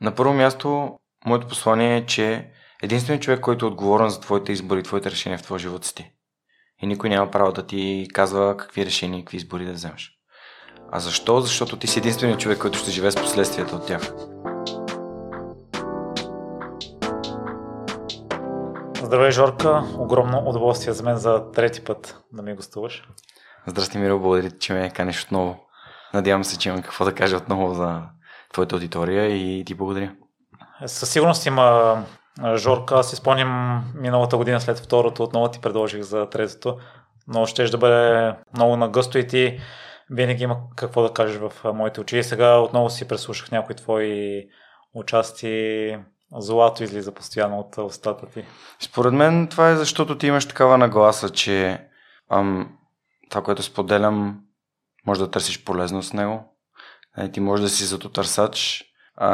На първо място, моето послание е, че единственият човек, който е отговорен за твоите избори и твоите решения в твоя живот си ти. И никой няма право да ти казва какви решения и какви избори да вземеш. А защо? Защото ти си единственият човек, който ще живее с последствията от тях. Здравей, Жорка! Огромно удоволствие за мен за трети път да ми гостуваш. Здрасти, Миро, благодаря, че ме канеш отново. Надявам се, че имам какво да кажа отново за твоята аудитория и ти благодаря. Със сигурност има, Жорка. Аз си спомням миналата година след второто, отново ти предложих за третото, но щеш да бъде много нагъсто и ти винаги има какво да кажеш в моите очи. И сега отново си преслушах някои твои участи. Злато излиза постоянно от устата ти. Според мен това е защото ти имаш такава нагласа, че това, което споделям, може да търсиш полезност с него. Ти може да си златотърсач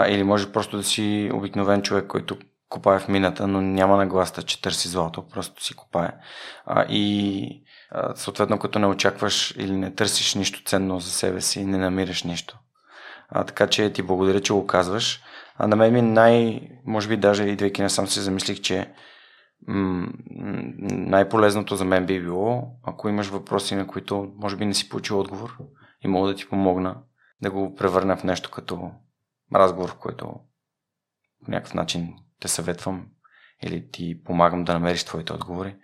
или може просто да си обикновен човек, който копае в мината, но няма нагласа, че търси злато, просто си копае. Съответно, като не очакваш или не търсиш нищо ценно за себе си, не намираш нищо. Така че ти благодаря, че го казваш. На мен ми може би даже идвайки насам се замислих, че най-полезното за мен би било, ако имаш въпроси, на които може би не си получил отговор и мога да ти помогна да го превърна в нещо като разговор, в който по някакъв начин те съветвам или ти помагам да намериш твоите отговори.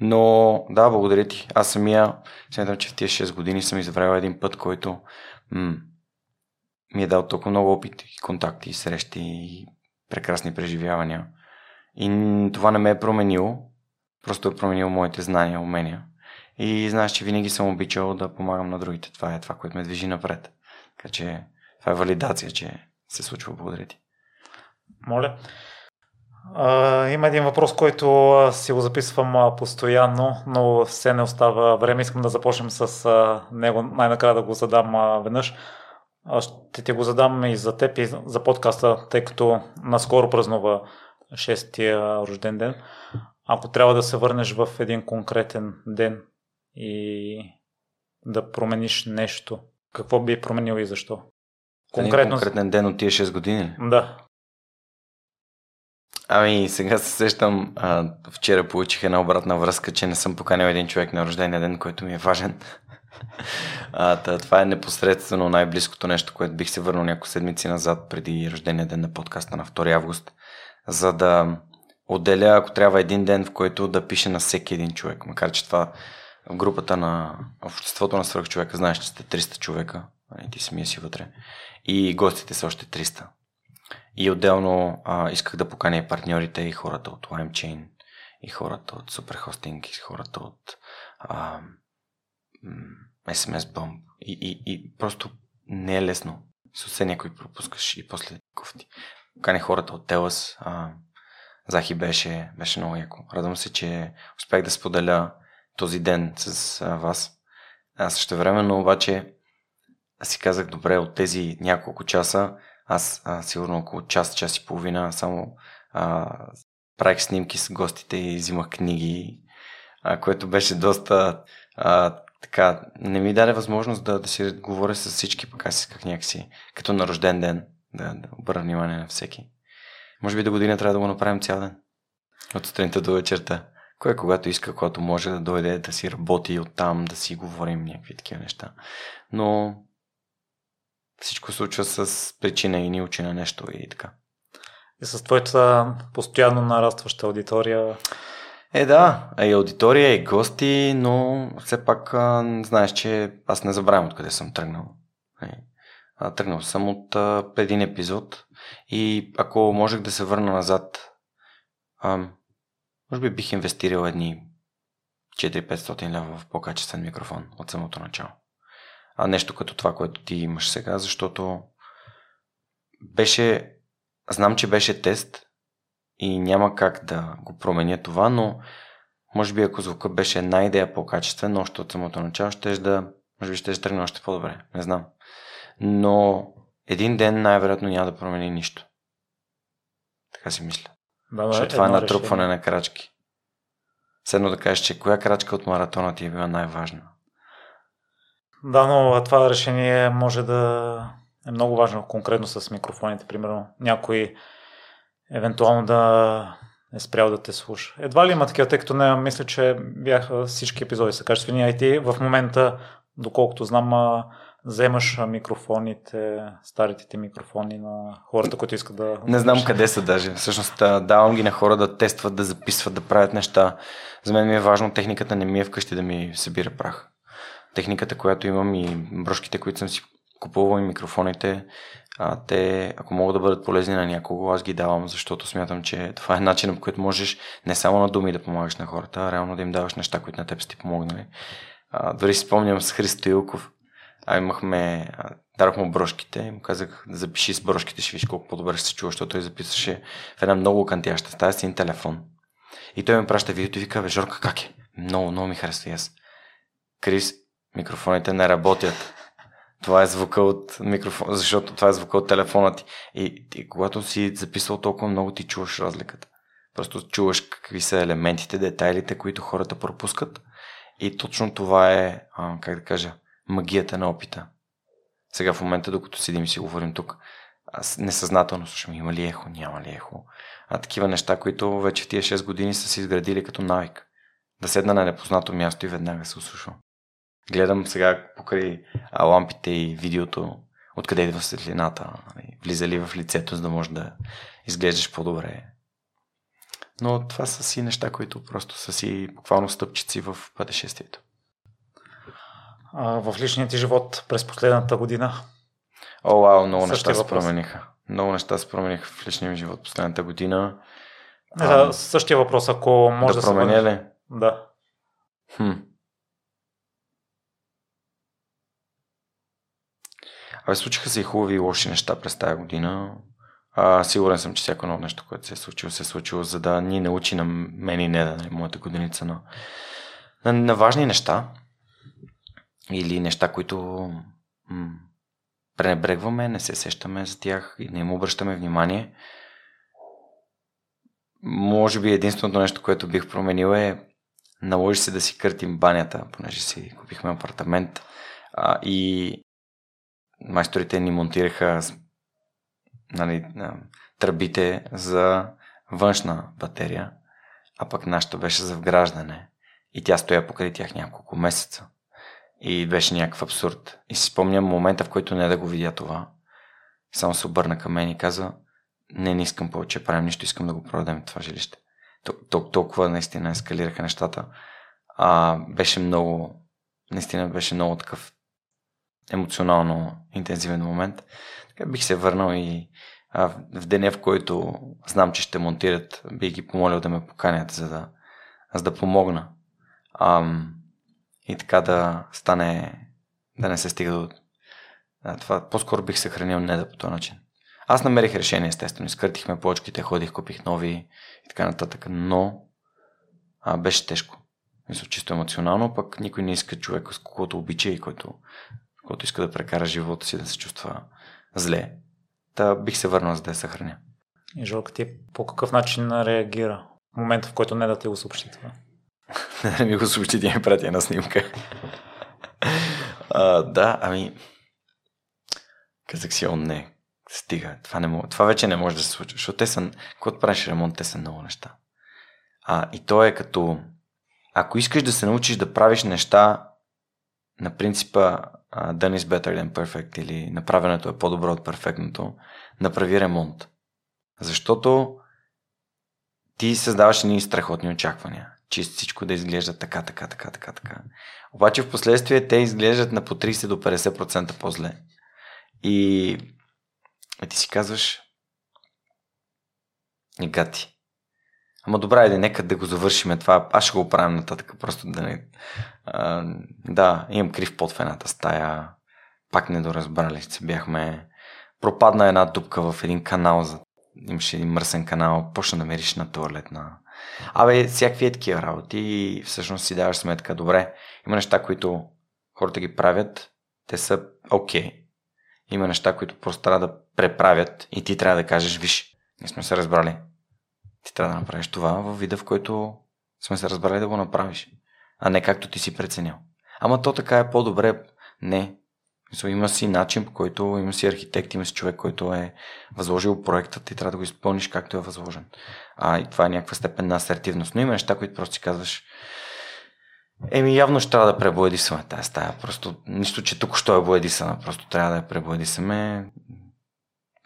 Но да, благодаря ти. Аз самия смятам, че в тия 6 години съм извървял един път, който ми е дал толкова много опит и контакти, и срещи, и прекрасни преживявания. И това не ме е променило, просто е променило моите знания, умения. И знаеш, че винаги съм обичал да помагам на другите. Това е това, което ме движи напред. Така че това е валидация, че се случва. Благодаря ти. Моля. Има един въпрос, който си го записвам постоянно, но все не остава време. Искам да започнем с него. Най-накрая да го задам веднъж. Ще ти го задам и за теб, и за подкаста, тъй като наскоро празнува 6-тия рожден ден. Ако трябва да се върнеш в един конкретен ден и да промениш нещо, какво би променил и защо? Конкретен ден от тия 6 години? Да. Сега се сещам, вчера получих една обратна връзка, че не съм поканил един човек на рождения ден, който ми е важен. Това е непосредствено най-близкото нещо, което бих се върнал няколко седмици назад преди рождения ден на подкаста на 2 август, за да отделя, ако трябва, един ден, в който да пише на всеки един човек. Макар че това в групата на обществото на Свръхчовека, знаеш, че сте 300 човека, и ти самия си вътре, и гостите са още 300. И отделно исках да поканя и партньорите, и хората от Lime Chain, и хората от Superhosting, и хората от SMS Bomb. И просто не е лесно. Съсе някой пропускаш и после кофти. Поканих хората от Telus. Захи беше много яко. Радвам се, че успях да споделя този ден с вас. Същевременно обаче аз си казах, добре, от тези няколко часа, аз сигурно около час и половина само правих снимки с гостите и взимах книги, което беше доста... Така, не ми даде възможност да си говоря с всички, пък аз исках някакси, като на рожден ден, да обърна внимание на всеки. Може би до година трябва да го направим цял ден. От сутринта до вечерта. Кой когато иска, когато може да дойде, да си работи оттам, да си говорим някакви такива неща. Но всичко се случва с причина и ни учи на нещо и така. И с твоята постоянно нарастваща аудитория... Да, и аудитория, и гости, но все пак знаеш, че аз не забравям откъде съм тръгнал. Тръгнал съм от един епизод и ако можех да се върна назад, може би бих инвестирал едни 400-500 лева в по-качествен микрофон от самото начало. Нещо като това, което ти имаш сега, защото знам, че беше тест, и няма как да го променя това, но може би ако звукът беше една идея по-качествен, още от самото начало, може би ще тръгне още по-добре, не знам. Но един ден най-вероятно няма да промени нищо. Така си мисля. Защото това е натрупване на крачки. Седно да кажеш, че коя крачка от маратона ти е била най-важна. Да, но това решение може да е много важно конкретно с микрофоните. Примерно някой евентуално да е спрял да те слуша. Едва ли има такива, тъй като не мисля, че бяха всички епизоди са качествени, а и ти в момента, доколкото знам, вземаш микрофоните, старите ти микрофони на хората, които искат да... Не знам къде са даже. Всъщност давам ги на хора да тестват, да записват, да правят неща. За мен ми е важно, техниката не ми е вкъщи да ми събира прах. Техниката, която имам и брошките, които съм си купувал и микрофоните, те, ако могат да бъдат полезни на някого, аз ги давам, защото смятам, че това е начинът, по който можеш не само на думи да помагаш на хората, а реално да им даваш неща, които на теб са ти помогнали. Дори си спомням с Христо Юков, дарах му брошките и му казах да запиши с брошките, ще виж колко по-добре се чува, защото той записваше в една много кантяща стая с един телефон. И той ми праща видеото и вика, бе, Жорка, как е? Много, много ми харесва и аз. Крис, микрофоните не работят. Това е звука от микрофон, защото това е звука от телефона ти. И когато си записвал толкова много, ти чуваш разликата. Просто чуваш какви са елементите, детайлите, които хората пропускат. И точно това е, магията на опита. Сега в момента, докато седим и си говорим тук, аз несъзнателно слушам, има ли ехо, няма ли ехо. Такива неща, които вече в тия 6 години са си изградили като навик. Да седна на непознато място и веднага се услушам. Гледам сега покрай лампите и видеото, откъде идва светлината, влиза ли в лицето, за да можеш да изглеждаш по-добре. Но това са си неща, които просто са си буквално стъпчици в пътешествието. В личния ти живот през последната година? Много неща се промениха. Много неща се промениха в личния ми живот последната година. Същия въпрос, ако може да се променя ли? Да. Случиха се и хубави и лоши неща през тази година. Сигурен съм, че всяко едно нещо, което се е случило, за да ни научи на мен и моята годиница на важни неща. Или неща, които пренебрегваме, не се сещаме за тях и не им обръщаме внимание. Може би единственото нещо, което бих променил е наложи се да си къртим банята, понеже си купихме апартамент и майсторите ни монтираха тръбите за външна батерия, а пък нашата беше за вграждане и тя стоя покрай тях няколко месеца. И беше някакъв абсурд. И си спомням момента, в който не да го видя това. Само се обърна към мен и казва, не искам повече, правим нищо, искам да го продадем това жилище. Толкова наистина ескалираха нещата. Беше много такъв емоционално интензивен момент. Така бих се върнал и в деня, в който знам, че ще монтират, бих ги помолил да ме поканят, за да помогна. И така да не се стига до това. По-скоро бих съхранил по този начин. Аз намерих решение, естествено. Изкъртихме плочките, ходих, купих нови и така нататък, но беше тежко. Мисля, чисто емоционално, пък никой не иска човек, с когото обича и който иска да прекара живота си, да се чувства зле. Бих се върнал, за да я съхраня. И Жорка, ти по какъв начин реагира в момента, в който не да те го съобщи това? Не ми го съобщи, ти ми прати една снимка. Казах си, не, стига, това вече не може да се случва, защото когато правиш ремонт, те са много неща. И то е като, ако искаш да се научиш да правиш неща на принципа done is better than perfect или направенето е по-добро от перфектното, направи ремонт. Защото ти създаваш едни страхотни очаквания. Че всичко да изглежда така. Обаче в последствие те изглеждат на по 30 до 50% по-зле. И ти си казваш негати. Ама добра е, нека да го завършим това. Аз ще го оправим нататък. Просто да не... имам крив под в едната стая. Пак недоразбрали се бяхме. Пропадна една дупка в един канал. Имаше един мръсен канал. Почна да мириш на тоалетна. Всякакви такива работи и всъщност си даваш сметка, добре, има неща, които хората ги правят, те са окей. Има неща, които просто трябва да преправят и ти трябва да кажеш, виж, ние сме се разбрали. Ти трябва да направиш това във вида, в който сме се разбрали да го направиш, а не както ти си преценял. Ама то така е по-добре. Не, Има си начин, по който има си архитект, има си човек, който е възложил проекта, ти трябва да го изпълниш както е възложен. А и това е някаква степен на асертивност. Но има неща, които просто си казваш, еми явно ще трябва да пребоядисаме тази стая. Просто нищо, че тук що е боядисана, просто трябва да я пребоядисаме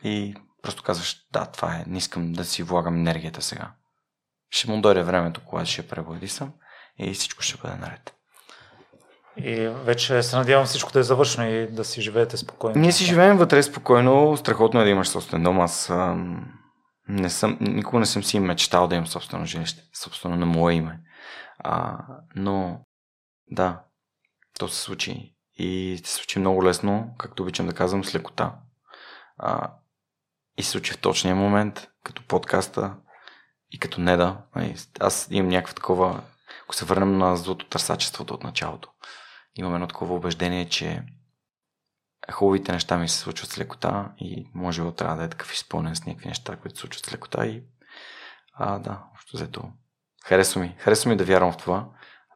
и просто казваш, да, това е, не искам да си влагам енергията сега. Ще му дойде времето, когато ще я пребоядисам и всичко ще бъде наред. И вече се надявам всичко да е завършено и да си живеете спокойно. Ние си живеем вътре спокойно, страхотно е да имаш собствен дом. Аз никога не съм си мечтал да имам собствено жилище, собствено на мое име. Но да, то се случи и се случи много лесно, както обичам да казвам, с лекота. И се случи в точния момент, като подкаста и като Неда. Аз имам някаква такова, ако се върнем на злототърсачеството от началото. Имам едно такова убеждение, че хубавите неща ми се случват с лекота и може би трябва да е такъв изпълнен с някакви неща, които се случват с лекота и да, общо взето. Харесва ми да вярвам в това.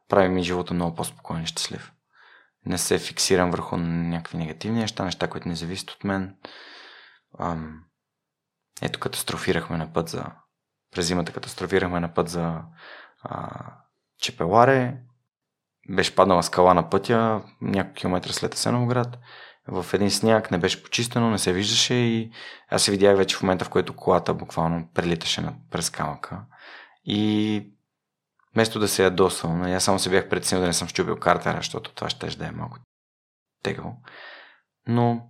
Прави ми живота много по-спокоен и щастлив. Не се фиксирам върху някакви негативни неща, които не зависят от мен. Ето катастрофирахме на път за... През зимата катастрофирахме на път за Чепеларе. Беше паднала скала на пътя няколко километра след Асеновград. В един сняг, не беше почистено, не се виждаше и аз се видях вече в момента, в който колата буквално прелиташе през камъка. И вместо да се ядосвам, аз само се бях притеснил да не съм щупил картера, защото това щеше да е малко тегало. Но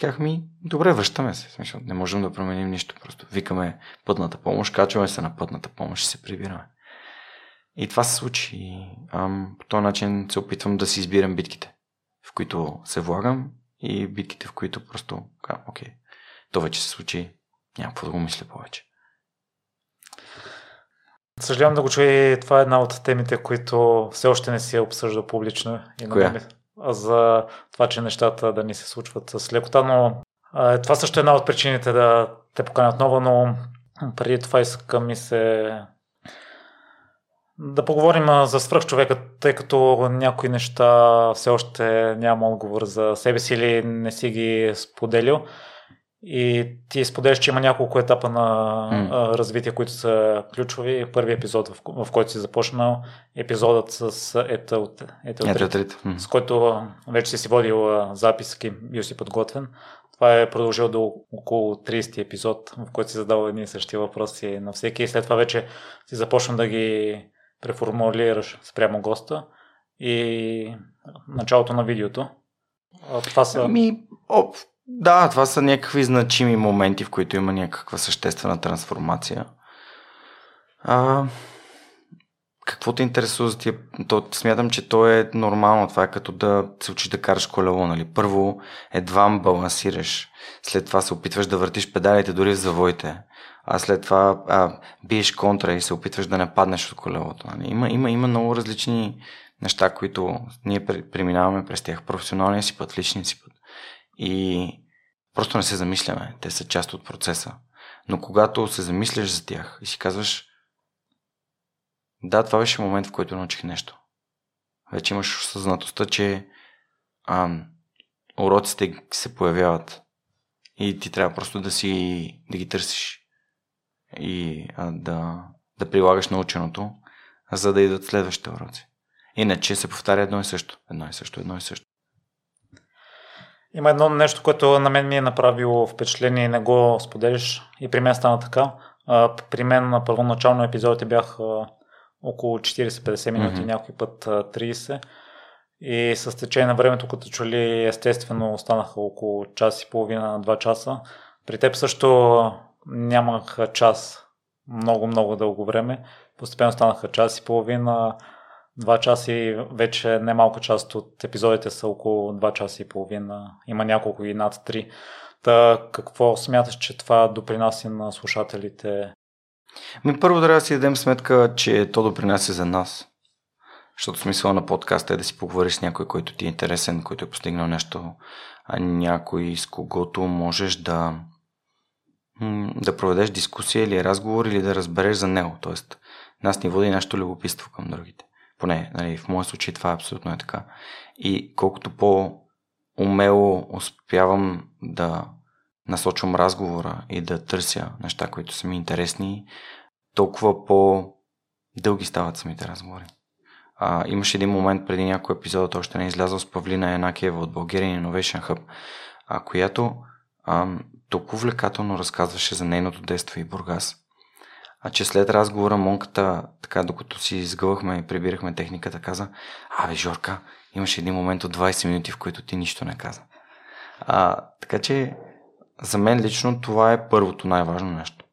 казах ми, добре, връщаме се. Смисъл, не можем да променим нищо. Просто викаме пътната помощ, качваме се на пътната помощ и се прибираме. И това се случи. По този начин се опитвам да си избирам битките, в които се влагам и битките, в които просто окей, то вече се случи, няма какво да го мисля повече. Съжалявам да го чуя и това е една от темите, които все още не си е обсъждал публично. Коя? За това, че нещата да ни се случват с лекота, но това също е една от причините да те поканя отново, но преди това иска ми се да поговорим за свръхчовека, тъй като някои неща все още няма отговор за себе си или не си ги споделил. И ти споделяш, че има няколко етапа на развитие, които са ключови. Първият епизод, в който си започнал, епизодът с Ета от Рит, с който вече си водил записки, бил си подготвен. Това е продължил до около 30 епизод, в който си задал едни и същи въпроси на всеки. И след това вече си започна да ги преформулираш спрямо госта и началото на видеото. Това са... Да, това са някакви значими моменти, в които има някаква съществена трансформация. Какво те интересува за тия? Смятам, че то е нормално. Това е като да се учиш да караш колело. Нали? Първо едва балансираш. След това се опитваш да въртиш педалите дори в завоите. А след това биеш контра и се опитваш да не паднеш от колелото. Нали? Има много различни неща, които ние преминаваме през тях. Професионалния си път, личния си път. И просто не се замисляме. Те са част от процеса. Но когато се замисляш за тях и си казваш, да, това беше момент, в който научих нещо. Вече имаш осъзнатостта, че уроците се появяват и ти трябва просто да ги търсиш и да прилагаш наученото, за да идват следващите уроци. Иначе се повтаря едно и също. Има едно нещо, което на мен ми е направило впечатление и не го споделиш. И при мен стана така. При мен на първоначално епизодите бях около 40-50 минути, някой път 30. И с течение на времето, като чули, естествено останаха около час и половина, 2 часа. При теб също нямах час много дълго време. Постепенно станаха час и половина, 2 часа и вече немалка част от епизодите са около 2 часа и половина. Има няколко и над 3. Та какво смяташ, че това допринася на слушателите? Първо трябва да си дадем сметка, че то допринася за нас. Защото смисъл на подкаста е да си поговориш с някой, който ти е интересен, който е постигнал нещо, а някой с когото можеш да проведеш дискусия или разговор или да разбереш за него. Тоест, нас ни води нашето любопитство към другите. Поне, в моя случай това абсолютно е така. И колкото по умело успявам да насочвам разговора и да търся неща, които са ми интересни, толкова по-дълги стават самите разговори. Имаше един момент преди някой епизод, още не излязъл, с Павлина Янакева от България Innovation Hub, която толкова увлекателно разказваше за нейното детство и Бургас, че след разговора монката, така докато си изгълъхме и прибирахме техниката, каза: "Абе, Жорка, имаше един момент от 20 минути, в който ти нищо не каза." Така че за мен лично това е първото най-важно нещо.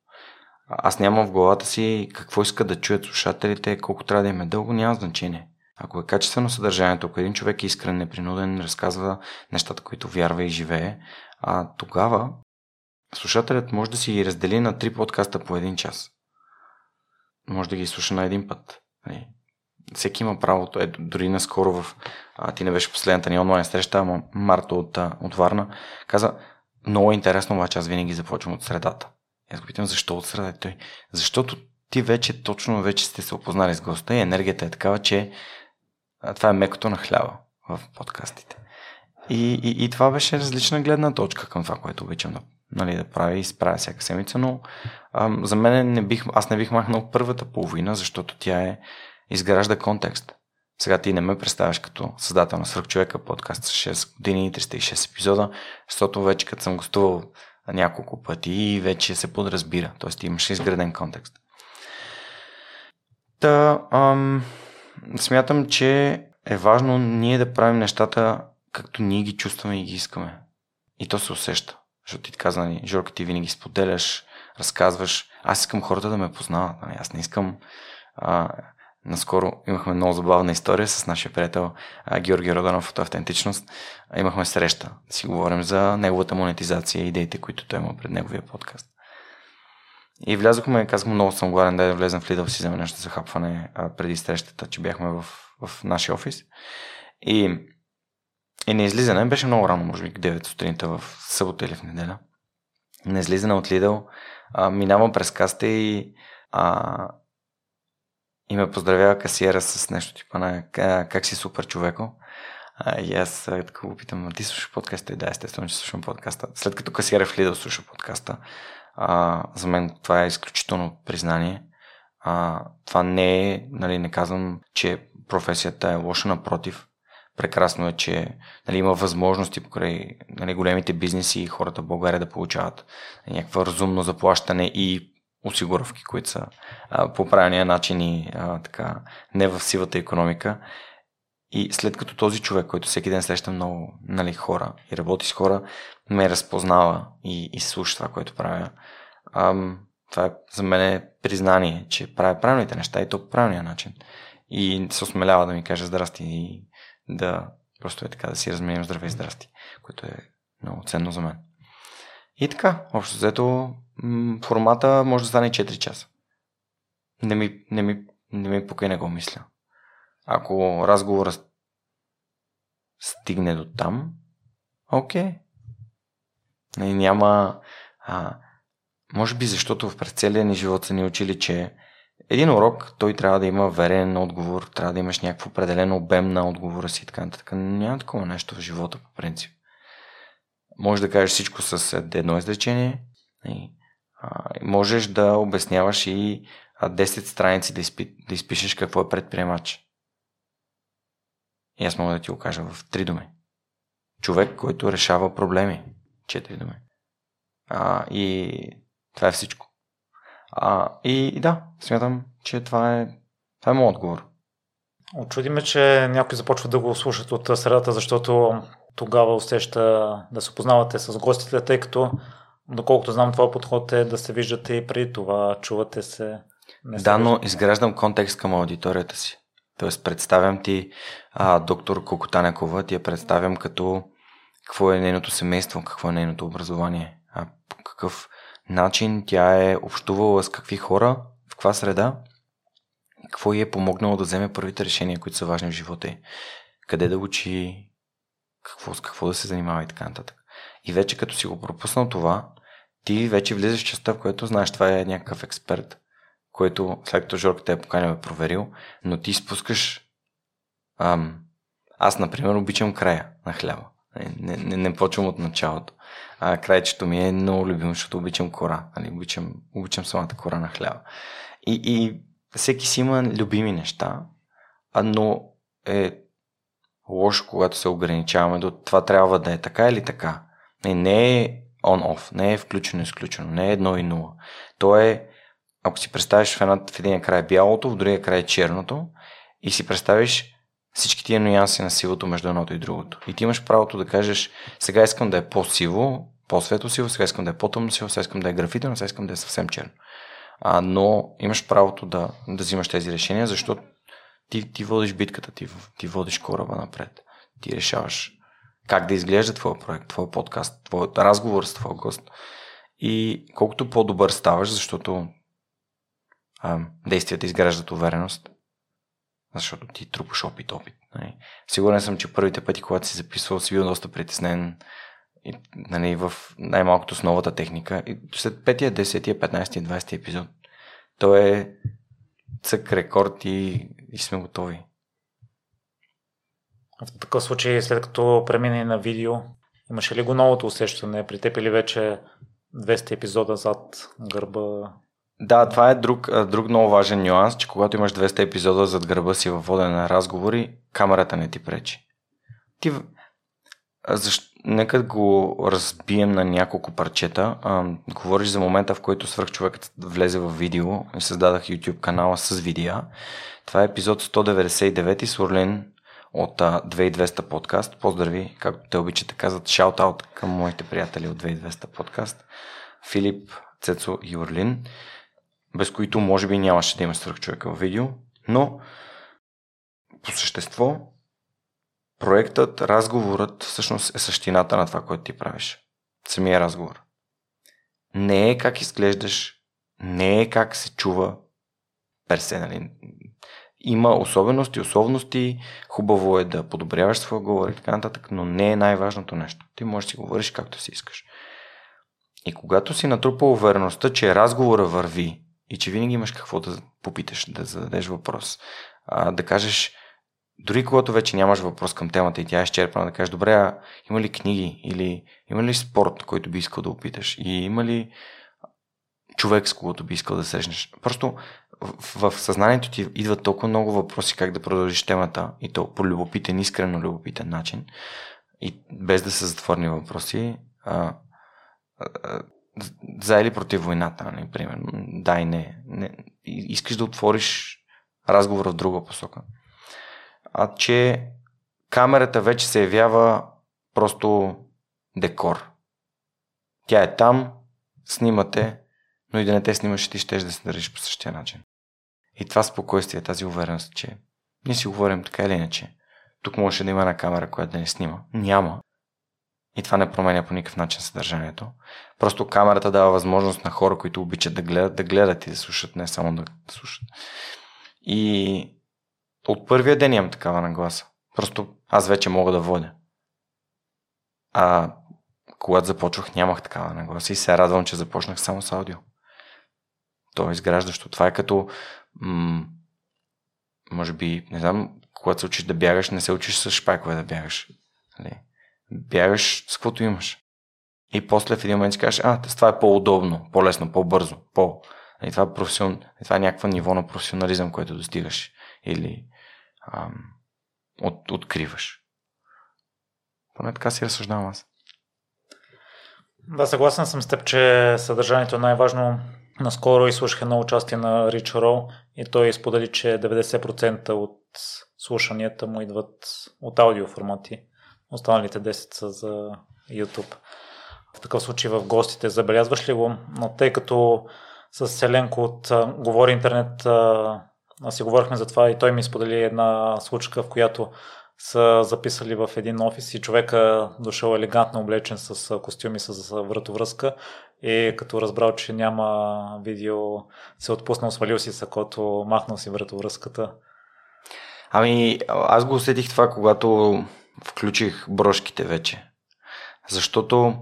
Аз нямам в главата си какво иска да чуят слушателите, колко трябва да им е дълго, няма значение. Ако е качествено съдържанието, ако един човек е искрен, непринуден, разказва нещата, които вярва и живее, тогава слушателят може да си ги раздели на 3 подкаста по 1 час. Може да ги слуша на един път. Всеки има правото. Дори наскоро ти не беше последната ни онлайн среща, ама Марта от Варна каза: "Много е интересно, обаче аз винаги започвам от средата." Аз го питам: "Защо от среда?" Той: "Защото ти вече сте се опознали с госта и енергията е такава, че това е мекото на хляба в подкастите." И това беше различна гледна точка към това, което обичам да правя и справя всяка седмица, но за мен аз не бих махнал първата половина, защото тя изгражда контекст. Сега ти не ме представяш като създател на Свръхчовека, подкаст с 6 години и 306 епизода, защото вече като съм гостувал няколко пъти и вече се подразбира. Тоест имаш изграден контекст. Смятам, че е важно ние да правим нещата както ние ги чувстваме и ги искаме. И то се усеща. Защото ти каза: "Жорка, ти винаги споделяш, разказваш." Аз искам хората да ме познават. Аз не искам... Наскоро имахме много забавна история с нашия приятел Георги Роганов от Автентичност. Имахме среща. Си говорим за неговата монетизация и идеите, които той има пред неговия подкаст. И влязохме и казахме: "Много съм гладен, дай да влезам в Lidl, си взема нещо за хапване", преди срещата, че бяхме в нашия офис. И на излизане, беше много рано, може би 9 сутринта в събота или в неделя. На излизане от Lidl минавам през каста и ме поздравява касиера с нещо типа на: "Как си, супер човеко?" И аз така го питам: "Ти слушаш подкаста?" "И да, естествено, че слушам подкаста." След като касиера в Lidl слуша подкаста, за мен това е изключително признание. Това не е, не казвам, че професията е лоша, напротив. Прекрасно е, че има възможности покрай големите бизнеси и хората в България да получават някакво разумно заплащане и осигуровки, които са по правилния начин и не в сивата икономика. И след като този човек, който всеки ден среща много хора и работи с хора, ме разпознава и слуша това, което правя, това за мен е признание, че правя правилните неща и то по правилния начин. И се осмелява да ми каже здрасти и да просто да си разменим здраве и здрасти, което е много ценно за мен. И така, общо взето, формата може да стане 4 часа. Не ми покай не го мисля. Ако разговорът стигне до там, окей. Няма... може би защото през целия ни живот са ни учили, че един урок, той трябва да има верен отговор, трябва да имаш някакъв определен обем на отговора си и така нататък. Няма такова нещо в живота по принцип. Може да кажеш всичко с едно изречение. Можеш да обясняваш и 10 страници да изпишеш какво е предприемач. И аз мога да ти го кажа в 3 думи. Човек, който решава проблеми. 4 думи. И това е всичко. И да, смятам, че това е моят отговор. Очуди ме, че някой започва да го слушат от средата, защото тогава усеща да се познавате с гостите, тъй като, доколкото знам, това подход е да се виждате и преди това, чувате се. Но изграждам контекст към аудиторията си. Тоест представям ти доктор Кокотанекова, ти я представям като какво е нейното семейство, какво е нейното образование, по какъв начин тя е общувала с какви хора, в каква среда, какво ѝ е помогнало да вземе първите решения, които са важни в живота ѝ, къде да учи, с какво да се занимава и така нататък. И вече като си го пропуснал това, ти вече влизаш в частта, в която знаеш, това е някакъв експерт, който след като Жорка те е поканил, е проверил, но ти спускаш... Аз, например, обичам края на хляба. Не почвам от началото. Крайчето ми е много любимо, защото обичам кора. Нали? Обичам самата кора на хляба. И всеки си има любими неща, но е лошо, когато се ограничаваме до това трябва да е така или така. Не е on-off, не е включено-изключено, не е 1 и 0. То е, ако си представиш в един край бялото, в другия край черното и си представиш всички тия нюанси на сивото между едното и другото. И ти имаш правото да кажеш, сега искам да е по-сиво, по-светло сиво, сега искам да е по-тъмно сиво, сега искам да е графитено, сега искам да е съвсем черно. Но имаш правото да взимаш тези решения, защото ти водиш битката, ти водиш кораба напред. Ти решаваш как да изглежда твой проект, твой подкаст, твой разговор с твой гост. И колкото по-добър ставаш, защото действията изграждат увереност, защото ти трупаш опит. Нали? Сигурен съм, че първите пъти, когато си записвал, си бил доста притеснен и, нали, в най-малкото с новата техника. И след 5-я, 10-я, 15-я, 20-я епизод, то е цък рекорд и сме готови. В такъв случай, след като премине на видео, имаше ли го новото усещане? При теб или вече 200 епизода зад гърба? Да, това е друг много важен нюанс, че когато имаш 200 епизода зад гърба си във водене на разговори, камерата не ти пречи. Нека го разбием на няколко парчета. Говориш за момента, в който свръхчовекът влезе в видео и създадах YouTube канала с видео. Това е епизод 199 с Орлин от 220 подкаст. Поздрави, както те обичате казват, шаут-аут към моите приятели от 220 подкаст. Филип, Цецо и Орлин, без които може би нямаше да има свръхчовека в видео, но по същество проектът, разговорът всъщност е същината на това, което ти правиш. Самия разговор. Не е как изглеждаш, не е как се чува персе, нали? Има особености, условности, хубаво е да подобряваш своя говор и така нататък, но не е най-важното нещо. Ти можеш да си говориш както си искаш. И когато си натрупал увереността, че разговора върви и че винаги имаш какво да попиташ, да зададеш въпрос, да кажеш, дори когато вече нямаш въпрос към темата и тя е изчерпана, да кажеш, добре, има ли книги или има ли спорт, който би искал да опиташ и има ли човек, с когото би искал да срещнеш. Просто в съзнанието ти идват толкова много въпроси как да продължиш темата и то по любопитен, искрено любопитен начин и без да са затворни въпроси, за или против войната, например. Да и не. Искаш да отвориш разговор в друга посока. Че камерата вече се явява просто декор. Тя е там, снимате, но и да не те снимаш, ти щеш да се държиш по същия начин. И това спокойствие, тази увереност, че ние си говорим така или иначе. Тук можеше да има една камера, която да не снима. Няма. И това не променя по никакъв начин съдържанието. Просто камерата дава възможност на хора, които обичат да гледат и да слушат, не само да слушат. И от първия ден имам такава нагласа. Просто аз вече мога да водя. Когато започвах, нямах такава нагласа и се радвам, че започнах само с аудио. То е изграждащо. Това е като може би, не знам, когато се учиш да бягаш, не се учиш с шпайкове да бягаш. Бягаш с каквото имаш. И после в един момент си кажеш, това е по-удобно, по-лесно, по-бързо, И това е това е някакво ниво на професионализъм, което достигаш или откриваш. Поне така си разсъждавам аз. Да, съгласен съм с теб, че съдържанието е най-важно. Наскоро изслушах едно участие на Рич Роу и той сподели, че 90% от слушанията му идват от аудиоформати. Останалите 10 са за YouTube. В такъв случай в гостите забелязваш ли го? Но тъй като с Селенко от Говори интернет си говорихме за това и той ми сподели една случка, в която са записали в един офис и човека дошъл елегантно облечен с костюми с вратовръзка и като разбрал, че няма видео, се отпуснал, свалил си сакото, махнал си вратовръзката. Аз го усетих това, когато включих брошките вече. Защото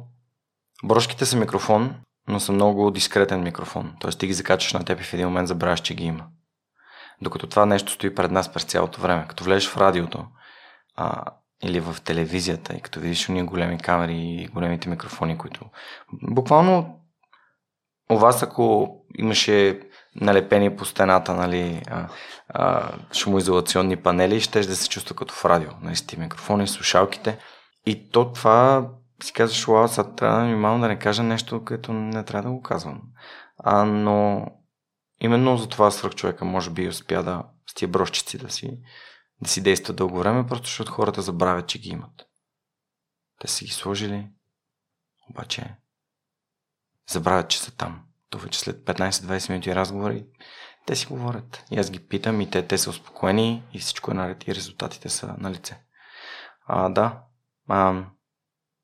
брошките са микрофон, но са много дискретен микрофон. Тоест ти ги закачаш на теб и в един момент забравяш, че ги има. Докато това нещо стои пред нас през цялото време. Като влезеш в радиото, или в телевизията, и като видиш уния големи камери и големите микрофони, които... Буквално у вас, ако имаше налепени по стената, нали, шумоизолационни панели, щеш да се чувства като в радио. Нали, с ти микрофони, слушалките. И то това си казваш, уау, сега трябва да внимавам да не кажа нещо, което не трябва да го казвам. Но именно за това свръхчовека може би успя да с тия брошчици да си действа дълго време, просто защото хората забравят, че ги имат. Те са ги сложили, обаче забравят, че са там. Това, че след 15-20 минути разговори те си говорят. И аз ги питам и те са успокоени и всичко е наред и резултатите са на лице.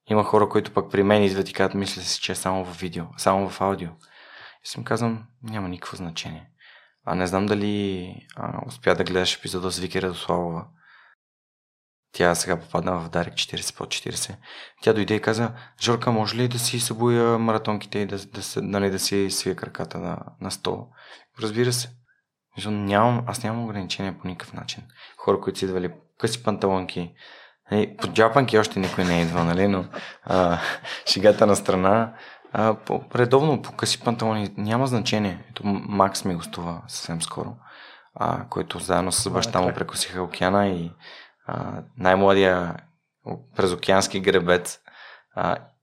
Има хора, които пък при мен идват и казват, мисля си, че е само в видео, само в аудио. И си им казвам, няма никакво значение. Не знам дали успя да гледаш епизода с Вики Радославова. Тя сега попадна в Дарик 40 под 40. Тя дойде и каза, Жорка, може ли да си събуя маратонките и да си свия краката на стола? Разбира се. Аз нямам ограничения по никакъв начин. Хора, които си идвали къси панталонки. По джапанки още никой не е идвал, нали? Но шегата на страна. Редовно по къси панталони няма значение. Ето Макс ми гостува съвсем скоро, който заедно с баща му прекосиха океана и най-младия през океански гребец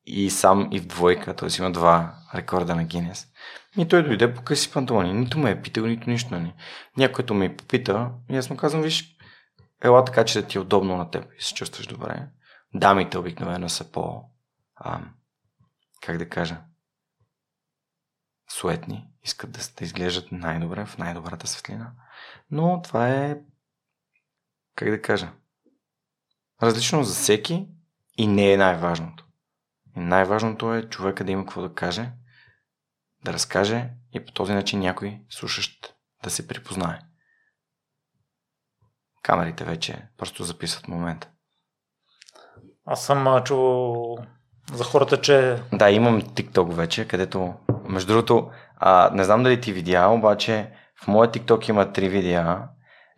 и сам и в двойка, т.е. има два рекорда на Гинес. И той дойде по къси панталони. Нито ме е питал, нито нищо не. Някой ме е попита и аз му казвам, виж, ела така, че да ти е удобно на теб и се чувстваш добре. Дамите обикновено са по... как да кажа, суетни, искат да изглеждат най-добре, в най-добрата светлина. Но това е, как да кажа, различно за всеки и не е най-важното. И най-важното е човека да има какво да каже, да разкаже и по този начин някой слушащ да се припознае. Камерите вече просто записват момента. Аз съм чувал... За хората, че... Да, имам TikTok вече, където... Между другото, не знам дали ти видя, обаче в моя TikTok има 3 видеа,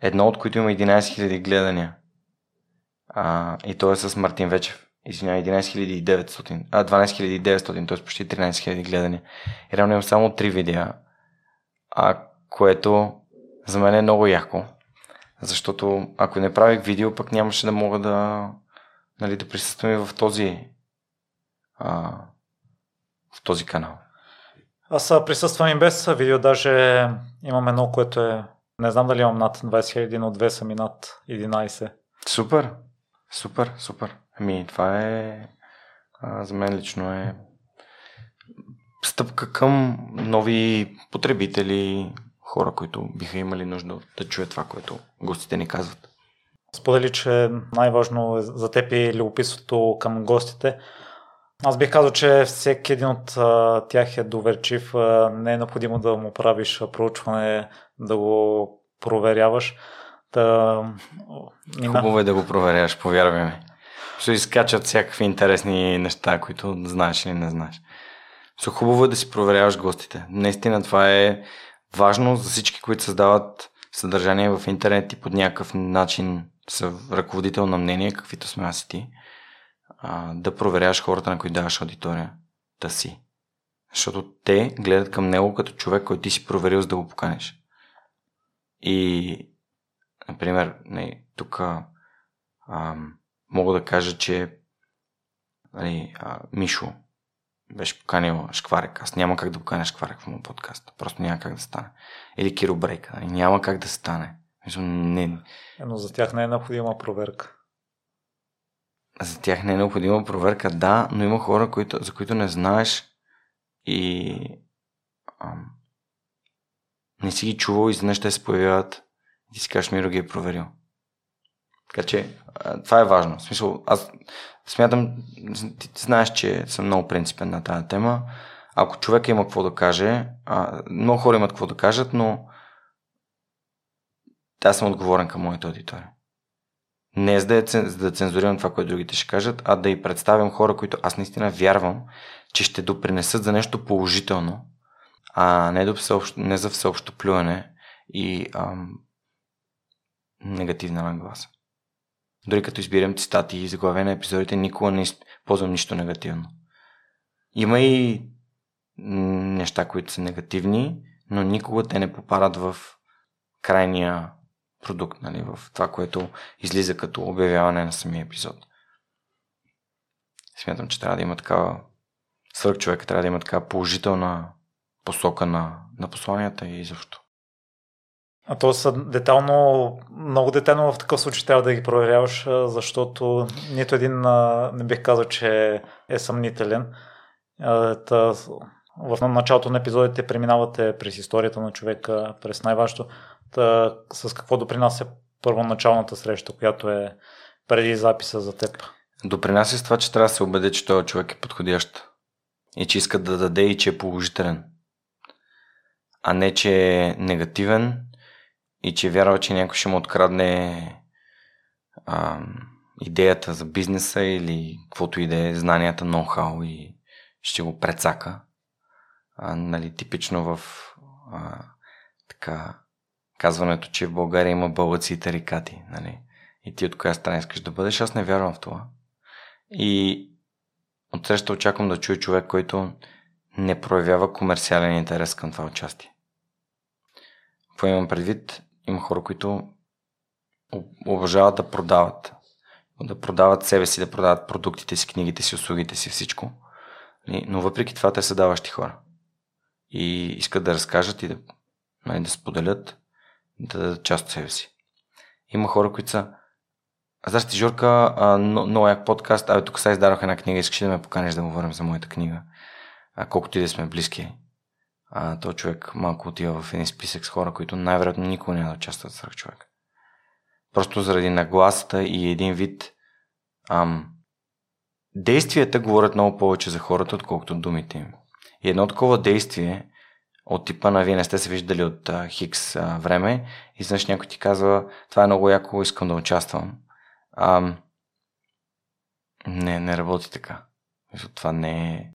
едно от които има 11 000 гледания. И то е с Мартин Вечев. Извинявай, 12 900, т.е. почти 13 000 гледания. И реално имам само 3 видеа, което за мен е много яко, защото ако не правих видео, пък нямаше да мога да, нали, да присъствам и в този канал. Аз присъствам и без видео, даже имам едно, което е, не знам дали имам над 20 000, но 2 са ми над 11. Супер, супер, супер. Ами това е, за мен лично е стъпка към нови потребители, хора, които биха имали нужда да чуят това, което гостите ни казват. Сподели, че най-важно е за теб и любопитството към гостите. Аз бих казал, че всеки един от тях е доверчив, не е необходимо да му правиш проучване, да го проверяваш. Хубаво е да го проверяваш, повярвай ми. Ще изкачат всякакви интересни неща, които знаеш или не знаеш. Хубаво е да си проверяваш гостите. Наистина това е важно за всички, които създават съдържание в интернет и под някакъв начин са ръководител на мнение, каквито сме аз и ти. Да проверяваш хората, на които даваш аудиторията си. Защото те гледат към него като човек, който ти си проверил, за да го поканеш. И, например, тук мога да кажа, че Мишо беше поканил Шкварек. Аз няма как да поканя Шкварек в моят подкаст. Просто няма как да стане. Или Киро Брейк. Няма как да стане. Но за тях не е необходима проверка. За тях не е необходима проверка, да, но има хора, за които не знаеш и не си ги чувал и изведнъж те се появяват и ти си кажеш, Миро ги е проверил. Така че това е важно. В смисъл, аз смятам, ти знаеш, че съм много принципен на тази тема. Ако човека има какво да каже, много хора имат какво да кажат, но аз съм отговорен към моята аудитория. Не за да цензурирам това, което другите ще кажат, а да и представям хора, които аз наистина вярвам, че ще допринесат за нещо положително, а не за всеобщо плюене и негативна нагласа. Дори като избирам цитати и заглавия на епизодите, никога не използвам нищо негативно. Има и неща, които са негативни, но никога те не попадат в крайния продукт, нали, в това, което излиза като обявяване на самия епизод. Смятам, че трябва да има такава свръхчовека, трябва да има такава положителна посока на посланията и изобщо. А то са детално, много детално в такъв случай трябва да ги проверяваш, защото нито един не бих казал, че е съмнителен. В началото на епизодите преминавате през историята на човека, през най-важното, с какво допринася първоначалната среща, която е преди записа за теб. Допринася с това, че трябва да се убеди, че този човек е подходящ и че иска да даде и че е положителен, а не че е негативен и че вярва, че някой ще му открадне идеята за бизнеса или каквото и да е, знанията, ноу-хау и ще го прецака. Нали, типично в така казването, че в България има бълъци и тарикати. Нали? И ти от коя страна искаш да бъдеш, аз не вярвам в това. И отсреща очаквам да чуя човек, който не проявява комерциален интерес към това участие. Какво имам предвид? Има хора, които обожават да продават. Да продават себе си, да продават продуктите си, книгите си, услугите си, всичко. Но въпреки това те са даващи хора. И искат да разкажат и да споделят, да дадат част от себе си. Има хора, които са: здрасти, Жорка, много як подкаст, тук сега издадох една книга, искаш да ме поканеш да му говорим за моята книга. Колкото и да сме близки. Той човек малко отива в един списък с хора, които най-вероятно никога няма да участват в свръхчовека. Просто заради нагласата и един вид действията говорят много повече за хората, отколкото думите им. И едно такова действие от типа на вие не сте се виждали от хикс време и знаеш, някой ти казва: това е много яко, искам да участвам. Не работи така. Това не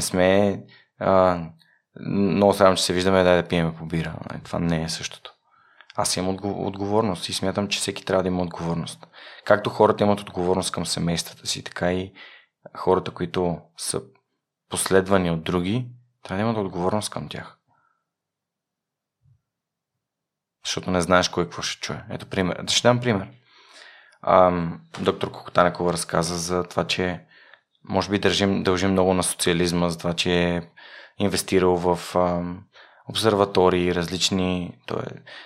сме... много срамно, че се виждаме, да пиеме по бира. Това не е същото. Аз имам отговорност и смятам, че всеки трябва да има отговорност. Както хората имат отговорност към семействата си, така и хората, които са последвани от други, трябва да имат отговорност към тях. Защото не знаеш кой какво ще чуе. Ето пример. Да ще дам пример. Доктор Кокотанекова разказа за това, че може би дължим много на социализма, за това, че е инвестирал в обсерватории различни,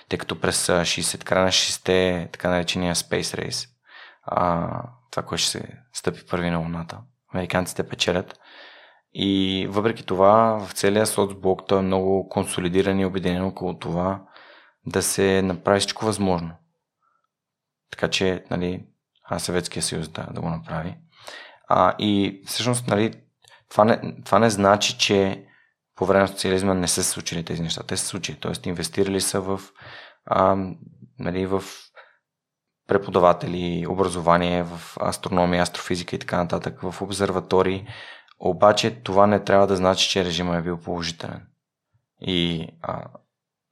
тъй като през 60, края на 60-те, така наречения Space Race, това, което ще се стъпи първи на Луната. Американците печелят. И въпреки това, в целия соцблок той е много консолидиран и обединен около това да се направи всичко възможно. Така че, нали, Съветския съюз да го направи. И всъщност, нали, това не значи, че по време на социализма не са случили тези неща. Те са случили, т.е. инвестирали са в, нали, в преподаватели, образование, в астрономия, астрофизика и така нататък, в обсерватории. Обаче това не трябва да значи, че режимът е бил положителен. И,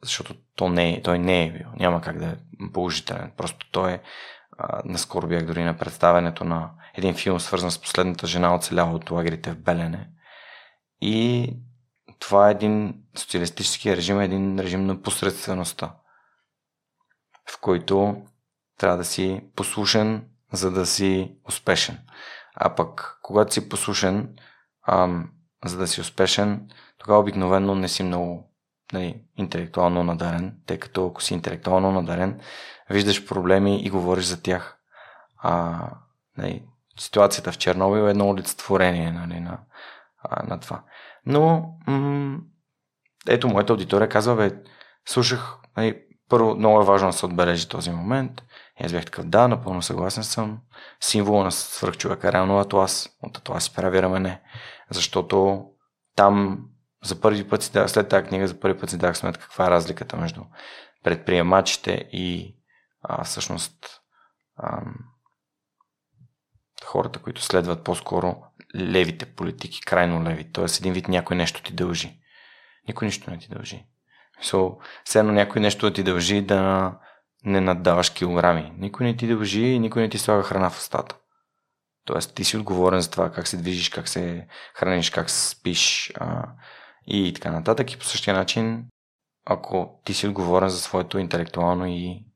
защото той не е бил. Няма как да е положителен. Просто той е... наскоро бях дори на представянето на един филм, свързан с последната жена, оцеляла от лагерите в Белене. И това е един социалистически режим, един режим на посредствеността, в който трябва да си послушен, за да си успешен. А пък, когато си послушен, за да си успешен, тогава обикновено не си много, нали, интелектуално надарен, тъй като ако си интелектуално надарен, виждаш проблеми и говориш за тях. Нали, ситуацията в Чернобил е едно олицетворение, нали, на това. Но ето, моята аудитория казва: слушах, нали, първо много е важно да се отбележи този момент. И аз бях такъв: да, напълно съгласен съм. Символа на свръхчовека, реално атлас, от атлас си прави рамене. Защото там за първи път си дах, след тази книга, за първи път си дах сметка каква е разликата между предприемачите и всъщност хората, които следват по-скоро левите политики, крайно леви. Тоест един вид някой нещо ти дължи. Никой нищо не ти дължи. Все едно някой нещо да ти дължи да не наддаваш килограми. Никой не ти дължи и никой не ти слага храна в устата. Тоест ти си отговорен за това как се движиш, как се храниш, как спиш и така нататък. И по същия начин, ако ти си отговорен за своето интелектуално и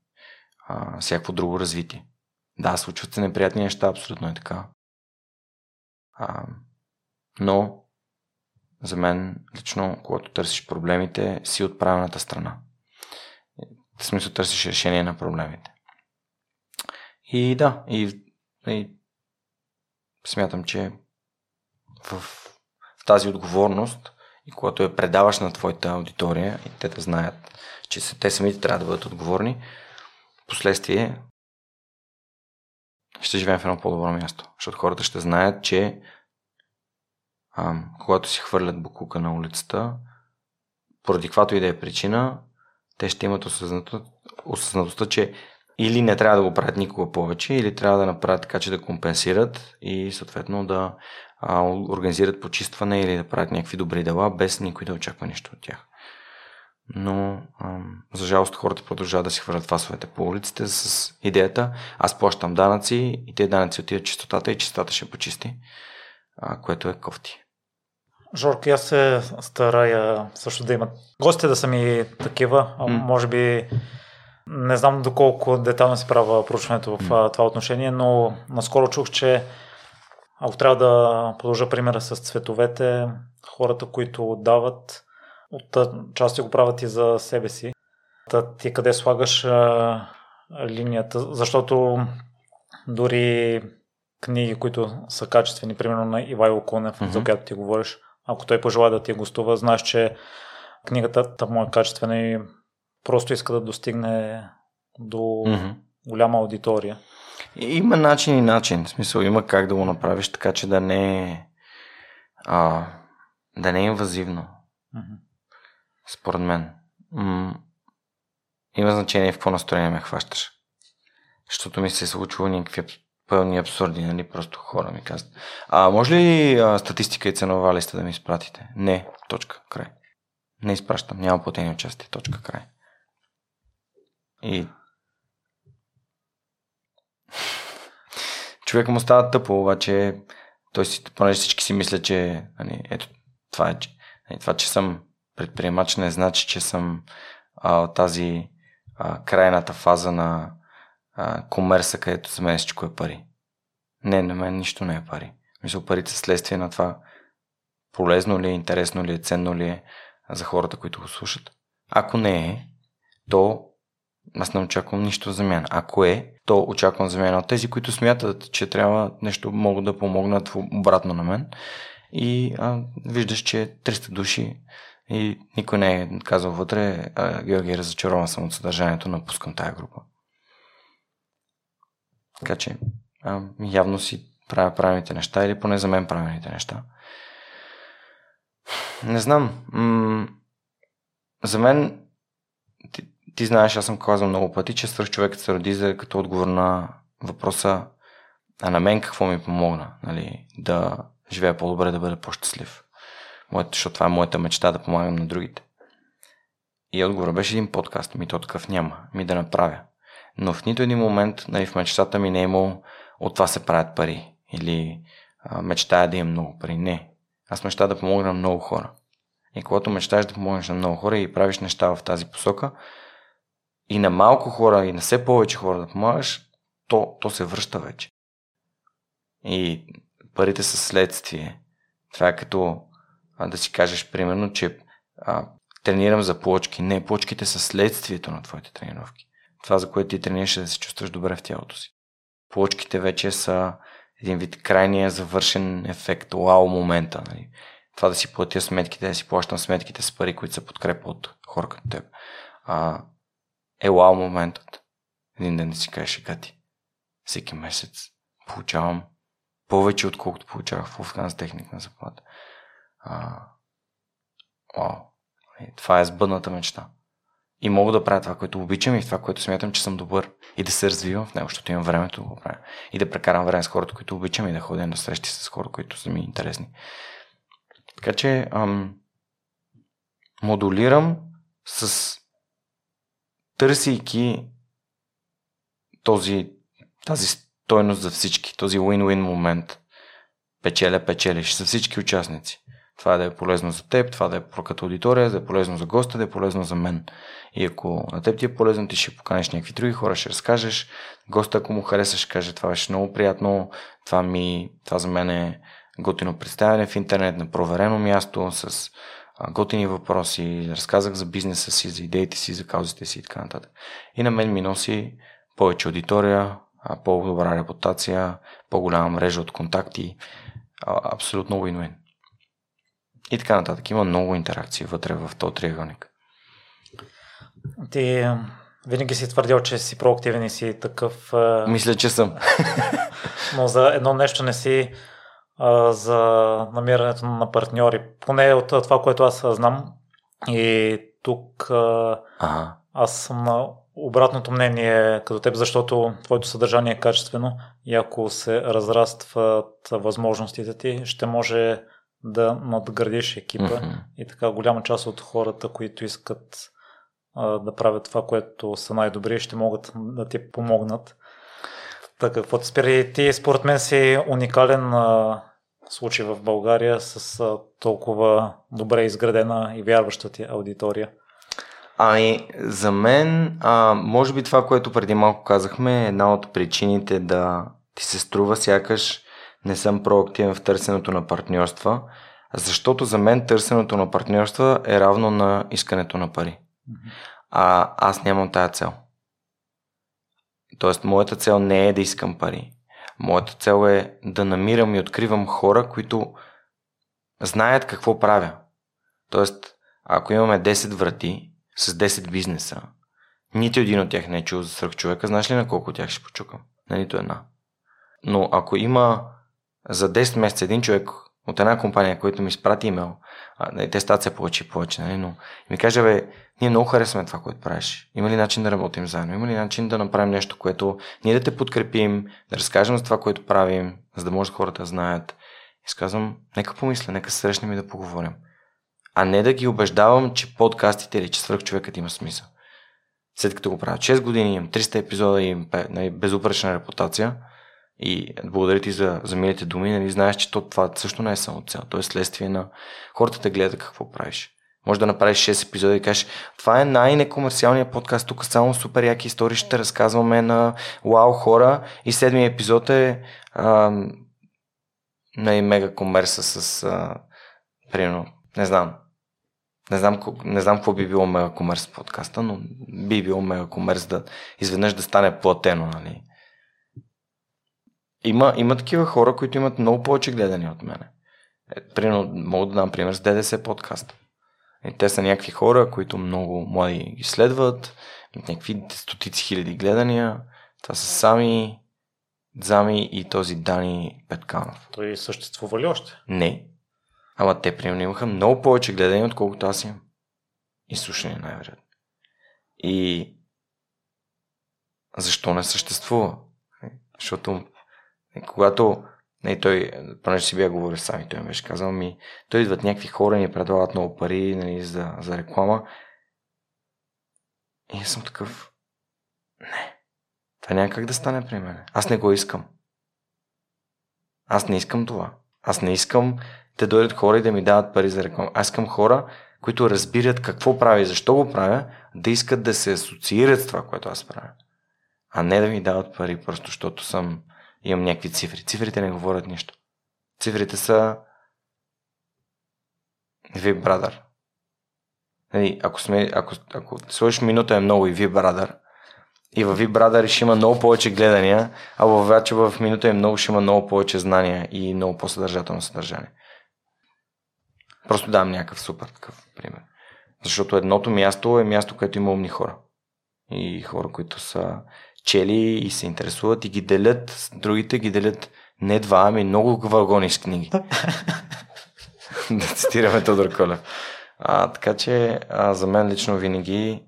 всяко друго развитие. Да, случват се неприятни неща, абсолютно е така. Но за мен лично, когато търсиш проблемите, си от правилната страна. В смисъл търсиш решение на проблемите. И да, и смятам, че в тази отговорност и когато я предаваш на твоята аудитория и те да знаят, че те самите трябва да бъдат отговорни, впоследствие ще живеем в едно по-добро място. Защото хората ще знаят, че когато си хвърлят букука на улицата, поради каквато и да е причина, те ще имат осъзнатостта, че или не трябва да го правят никога повече, или трябва да направят така, че да компенсират и съответно да организират почистване или да правят някакви добри дела, без никой да очаква нищо от тях. Но за жалост хората продължават да си хвърлят фасовете по улиците с идеята, аз плащам данъци и те данъци отиват чистотата и чистотата ще почисти, което е кофти. Жорко, аз се старая също да имат гостите да са ми такива, може би не знам доколко детално се прави проучването в това отношение, но наскоро чух, че ако трябва да продължа примера с цветовете, хората, които отдават, от части го правят и за себе си. Ти къде слагаш линията? Защото дори книги, които са качествени, примерно на Ивайло Кунев, за която ти говориш, ако той пожелая да ти гостува, знаеш, че книгата му е качествена и просто иска да достигне до голяма аудитория. Има начин и начин. В смисъл, има как да го направиш така, че да не е инвазивно. Според мен. Има значение в какво настроение ме хващаш. Защото ми се е случило някакви пълни абсурди, нали? Просто хора ми казват. Може ли статистика и ценова листа да ми изпратите? Не. Точка. Край. Не изпращам. Няма платени участие. Точка. Край. И човек му става тъпо, обаче той си, понеже всички си мислят, че ето това е, че това, че съм предприемач, не значи, че съм тази крайната фаза на комерса, където за мен всичко е пари. Не, на мен нищо не е пари. Мисля, парите са следствие на това полезно ли е, интересно ли е, ценно ли е за хората, които го слушат. Ако не е, то аз не очаквам нищо за мен. Ако е, то очаквам за мен от тези, които смятат, че трябва нещо могат да помогнат обратно на мен. И виждаш, че 300 души и никой не е казал вътре, Георги, разочарован съм от съдържанието, напускам тая група. Така че явно си правя правилните неща или поне за мен правилните неща. Не знам. За мен ти знаеш, аз съм казал много пъти, че свръхчовекът се роди за като отговор на въпроса на мен какво ми помогна, нали, да живея по-добре, да бъда по-щастлив. Защото това е моята мечта, да помагам на другите. И отговорът беше един подкаст. То такъв няма. Да направя. Но в нито един момент, нали, в мечтата ми не е имало от това се правят пари. Или мечтая да имам много пари. Не. Аз мечтая да помогна на много хора. И когато мечтаеш да помогнеш на много хора и правиш неща в тази посока, и на малко хора, и на все повече хора да помагаш, то се връща вече. И парите са следствие. Това е като да си кажеш, примерно, че тренирам за плочки. Не, плочките са следствието на твоите тренировки. Това, за което ти тренираш, е да се чувстваш добре в тялото си. Плочките вече са един вид крайния завършен ефект, уау момента. Нали? Това да си платя сметките, да си плащам сметките с пари, които са подкрепа от хора като теб. Е уау моментът. Един ден да си кажеш, гати, всеки месец получавам повече, отколкото получавах в Офганс техникна заплата. Това е сбъдната мечта. И мога да правя това, което обичам и това, което смятам, че съм добър. И да се развивам в него, защото имам времето да го правя. И да прекарам време с хората, които обичам и да ходя на срещи с хора, които са ми интересни. Така че модулирам търсейки тази стойност за всички, този win-win момент. Печеля-печелиш за всички участници. Това да е полезно за теб, това да е като аудитория, да е полезно за госта, да е полезно за мен. И ако на теб ти е полезно, ти ще поканеш някакви други хора, ще разкажеш. Госта, ако му харесаш, каже, това беше много приятно, това за мен е готино представяне в интернет, на проверено място, с готини въпроси, разказах за бизнеса си, за идеите си, за каузите си и така нататък. И на мен ми носи повече аудитория, по-добра репутация, по-голяма мрежа от контакти, абсолютно win-win. И така нататък. Има много интеракции вътре в този триъгълник. Ти винаги си твърдял, че си проактивен и си такъв... Мисля, че съм. Но за едно нещо не си за намирането на партньори. Поне от това, което аз знам. И тук аз съм на обратното мнение като теб, защото твоето съдържание е качествено и ако се разрастват възможностите ти, ще може да надградиш екипа и така голяма част от хората, които искат да правят това, което са най-добри, ще могат да ти помогнат. Така, какво ти спира? Ти според мен си уникален случай в България с толкова добре изградена и вярваща ти аудитория. За мен, може би това, което преди малко казахме, е една от причините да ти се струва сякаш не съм проактивен в търсенето на партньорства, защото за мен търсенето на партньорства е равно на искането на пари. Аз нямам тая цел. Тоест, моята цел не е да искам пари. Моята цел е да намирам и откривам хора, които знаят какво правя. Тоест, ако имаме 10 врати с 10 бизнеса, нито един от тях не е чул за свръхчовека, знаеш ли на колко от тях ще почукам? На нито една. Но ако има за 10 месеца един човек от една компания, който ми изпрати имейл, те стават се повече, нали? Но ми каже, ние много харесваме това, което правиш. Има ли начин да работим заедно? Има ли начин да направим нещо, което ние да те подкрепим, да разкажем за това, което правим, за да може хората да знаят? И казвам, нека помисля, нека се срещнем и да поговорим. А не да ги убеждавам, че подкастите или че свръхчовекът има смисъл. След като го правя 6 години, имам 300 епизода и безупречна репутация, и благодаря ти за милите думи, нали, знаеш, че това също не е само цел. То е следствие на хората да гледат какво правиш. Може да направиш 6 епизода и кажеш, това е най-некомерциалният подкаст, тук само супер яки истории ще разказваме на уау хора, и 7-ми епизод е мега комерса с примерно, не знам какво би било мега комерс в подкаста, но би било мега комерс да изведнъж да стане платено, нали. Има такива хора, които имат много повече гледания от мене. Примерно, мога да дам пример с 220 подкаст. Те са някакви хора, които много млади ги следват, някакви стотици хиляди гледания. Това са Сами, Дзами и този Дани Петканов. Той съществува ли още? Не. Ама те, примерно, имаха много повече гледания, отколкото аз имам. И слушане най-вероятно. И защо не съществува? Защото когато той, понеже си бях говорил Сами, той ми беше казал, той идват някакви хора и ни предлагат много пари, нали, за реклама. И аз съм такъв, не, това няма как да стане при мен. Аз не го искам. Аз не искам това. Аз не искам да дойдат хора и да ми дават пари за реклама. Аз искам хора, които разбират какво правя и защо го правя, да искат да се асоциират с това, което аз правя. А не да ми дават пари, просто защото имам някакви цифри. Цифрите не говорят нищо. Цифрите са Big Brother. Ако сложиш минута е много и Big Brother, и в Big Brother ще има много повече гледания, а в минута е много ще има много повече знания и много по-съдържателно съдържание. Просто дам някакъв супер такъв пример. Защото едното място е място, където има умни хора. И хора, които са чели и се интересуват и ги делят, другите ги делят не два, много вагони с книги. Да цитираме Тодор Колев. Така че за мен лично винаги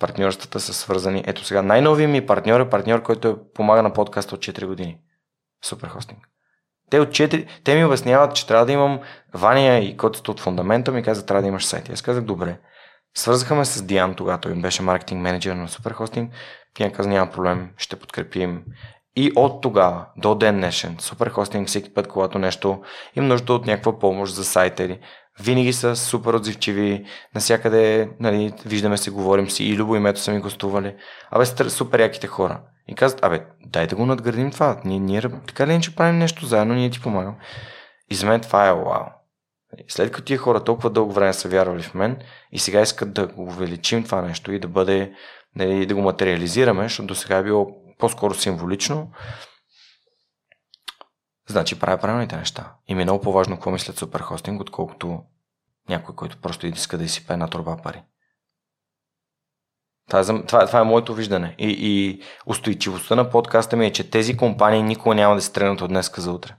партньорствата са свързани. Ето сега най-новият ми партньор е партньор, който помага на подкаста от 4 години. Superhosting. Те ми обясняват, че трябва да имам Ваня и котето от фундамента ми каза, трябва да имаш сайт. Аз казах, добре. Свързахме с Диан, тогава той беше маркетинг менеджер на Superhosting. Тя каза, няма проблем, ще подкрепим. И от тогава до ден днешен, Superhosting всеки път, когато нещо им нужда от някаква помощ за сайта или винаги са супер отзивчиви, насякъде, нали, виждаме се, говорим си, и Любо, името са ми гостували. Абе, супер яките хора. И казват, абе, дай да го надградим това, ние така ли, че правим нещо заедно, ние ти помагам. И за мен това е вау. След като тия хора толкова дълго време са вярвали в мен и сега искат да го увеличим това нещо и да бъде, нали, да го материализираме, защото до сега е било по-скоро символично, значи правя правилните неща. И ми е много по-важно какво мислят Superhosting, отколкото някой, който просто иска да изсипе една торба пари. Това е моето виждане. И устойчивостта на подкаста ми е, че тези компании никога няма да се тръгнат от днеска за утре.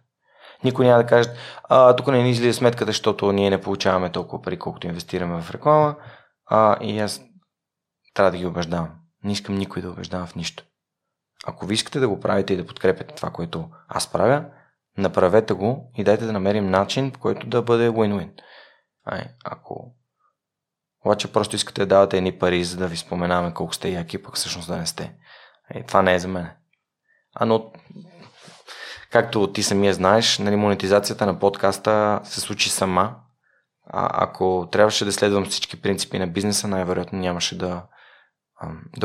Никой няма да кажат, тук не ни излиза сметката, защото ние не получаваме толкова пари, колкото инвестираме в реклама, и аз трябва да ги убеждавам. Не искам никой да убеждавам в нищо. Ако ви искате да го правите и да подкрепяте това, което аз правя, направете го и дайте да намерим начин, по който да бъде win-win. Ако обаче просто искате да давате едни пари, за да ви споменаваме колко сте яки, пък всъщност да не сте. Това не е за мен. Но както ти самия знаеш, нали, монетизацията на подкаста се случи сама. Ако трябваше да следвам всички принципи на бизнеса, най-вероятно нямаше да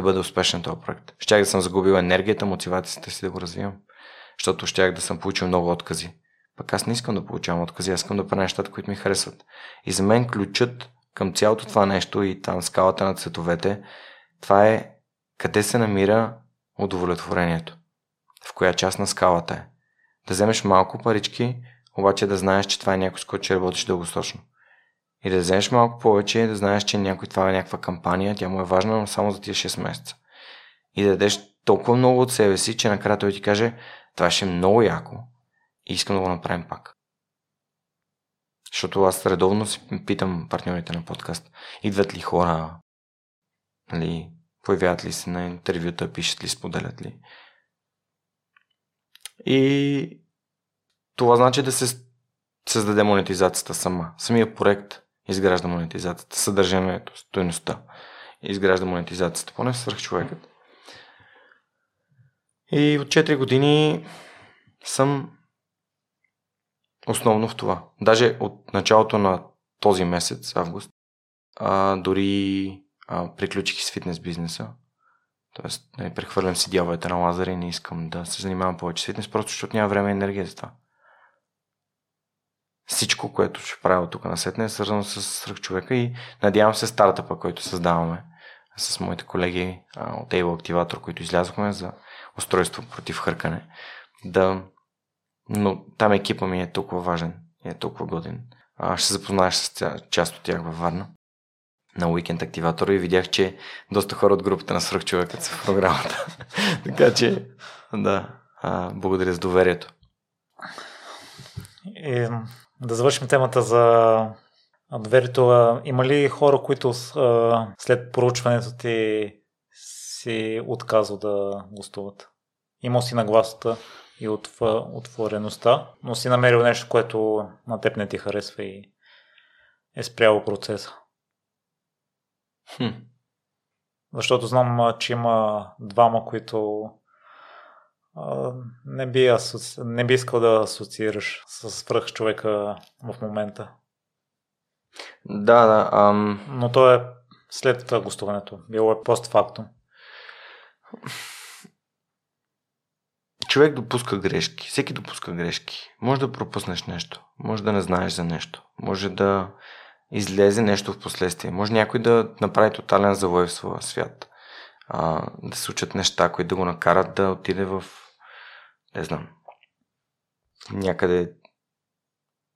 бъде успешен този проект. Щях да съм загубил енергията, мотивацията си да го развивам. Защото щях да съм получил много откази. Пък аз не искам да получавам откази, аз искам да правя нещата, които ми харесват. И за мен ключът към цялото това нещо и там скалата на цветовете, това е къде се намира удовлетворението. В коя част на скалата е. Да вземеш малко парички, обаче да знаеш, че това е някой, с който ще работиш дългосрочно. И да вземеш малко повече, да знаеш, че някой, това е някаква кампания, тя му е важна, но само за тия 6 месеца. И да дадеш толкова много от себе си, че накрая той ти каже, това ще е много яко и искам да го направим пак. Защото аз редовно си питам партньорите на подкаст, идват ли хора, нали, появяват ли се на интервюта, пишат ли, споделят ли. И това значи да се създаде монетизацията сама. Самия проект изгражда монетизацията, съдържанието, стойността. Изгражда монетизацията, поне Свръхчовекът. И от 4 години съм основно в това. Даже от началото на този месец, август, дори приключих с фитнес бизнеса. Тоест, прехвърлям си дяволите на лазера и не искам да се занимавам повече с фитнес, просто защото няма време и енергия за това. Всичко, което ще правя от тук насетне, е свързано с Свръхчовека и надявам се стартъпа, който създаваме с моите колеги от Able Activator, които излязохме за устройство против хъркане. Но там екипа ми е толкова важен и е толкова годен. Ще се запознаеш с част от тях във Варна на уикенд активатора и видях, че доста хора от групата на Свръхчовекът са в програмата. Така че, да, благодаря за доверието. И да завършим темата за доверието. Има ли хора, които след проучването ти си отказал да гостуват? Имал си нагласата и отвореността, но си намерил нещо, което на теб не ти харесва и е спряло процеса. Защото знам, че има двама, които не би искал да асоциираш с Свръхчовека в момента. Да. Но то е след гостуването. Било е постфактум. Човек допуска грешки. Всеки допуска грешки. Може да пропуснеш нещо. Може да не знаеш за нещо. Може да излезе нещо в последствие. Може някой да направи тотален завой в своя свят. Да се случат неща, които да го накарат да отиде в, не знам, някъде,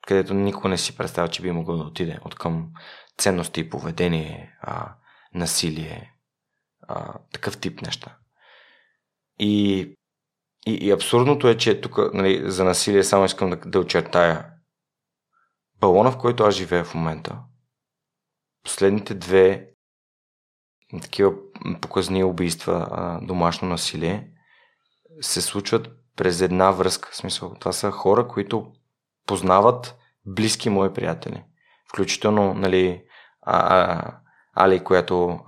където никога не си представя, че би могло да отиде. От към ценности и поведение, насилие, такъв тип неща. И абсурдното е, че тук, нали, за насилие само искам да очертая балона, в който аз живея в момента. Последните две такива показни убийства, домашно насилие, се случват през една връзка. В смисъл, това са хора, които познават близки мои приятели. Включително, нали, Али, която,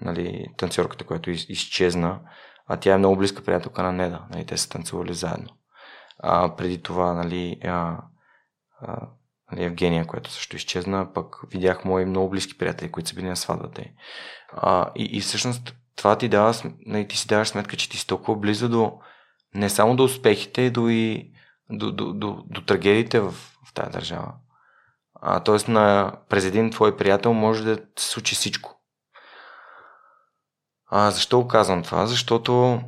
нали, танцорката, която изчезна, а тя е много близка приятелка на Неда. Нали, те са танцували заедно. Преди това, нали, Евгения, която също изчезна, пък видях мои много близки приятели, които са били на сватбата. И всъщност това ти дава, нали, ти си даваш сметка, че ти си толкова близо до не само до успехите, до и до трагедиите в тази държава. Тоест, през един твой приятел може да се случи всичко. Защо го казвам това? Защото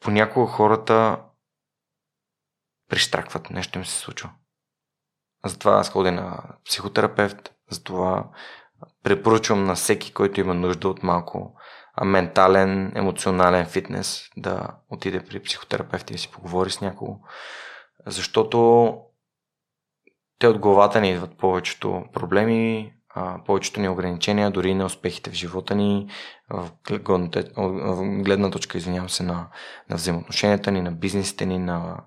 понякога хората прищракват, нещо им се случва. Затова аз ходя на психотерапевт, затова препоръчвам на всеки, който има нужда от малко ментален, емоционален фитнес, да отиде при психотерапевт и да си поговори с някого. Защото те от главата ни идват повечето проблеми, повечето ни ограничения, дори на успехите в живота ни, в гледна точка, на взаимоотношенията ни, на бизнесите ни, на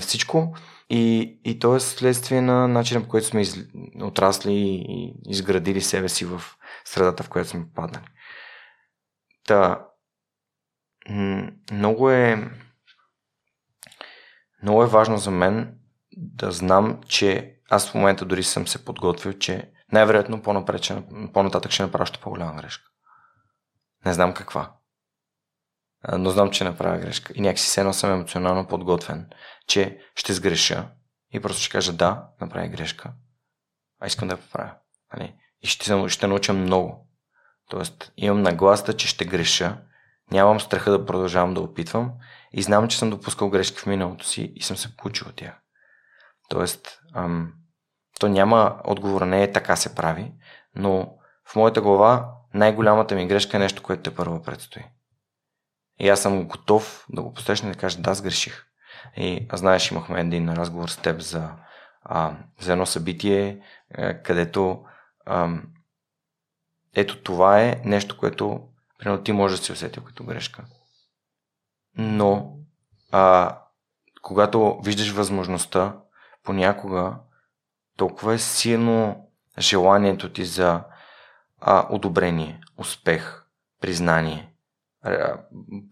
всичко. И то е следствие на начина, по който сме отрасли и изградили себе си в средата, в която сме попаднали. Много е важно за мен да знам, че аз в момента дори съм се подготвил, че най-вероятно по-нататък ще направя още по-голяма грешка. Не знам каква. Но знам, че направя грешка. И някакси сено съм емоционално подготвен, че ще сгреша и просто ще кажа да, направя грешка, а искам да я поправя. И ще науча много. Тоест, имам нагласата, че ще греша, нямам страха да продължавам да опитвам и знам, че съм допускал грешки в миналото си и съм се получил от тях. Тоест, то няма отговора, не е така се прави, но в моята глава най-голямата ми грешка е нещо, което те първо предстои. И аз съм готов да го посрещна и да кажа да, сгреших. И знаеш, имахме един разговор с теб за едно събитие, където ето това е нещо, което примерно ти можеш да си усетил като грешка. Но когато виждаш възможността, понякога толкова е силно желанието ти за одобрение, успех, признание,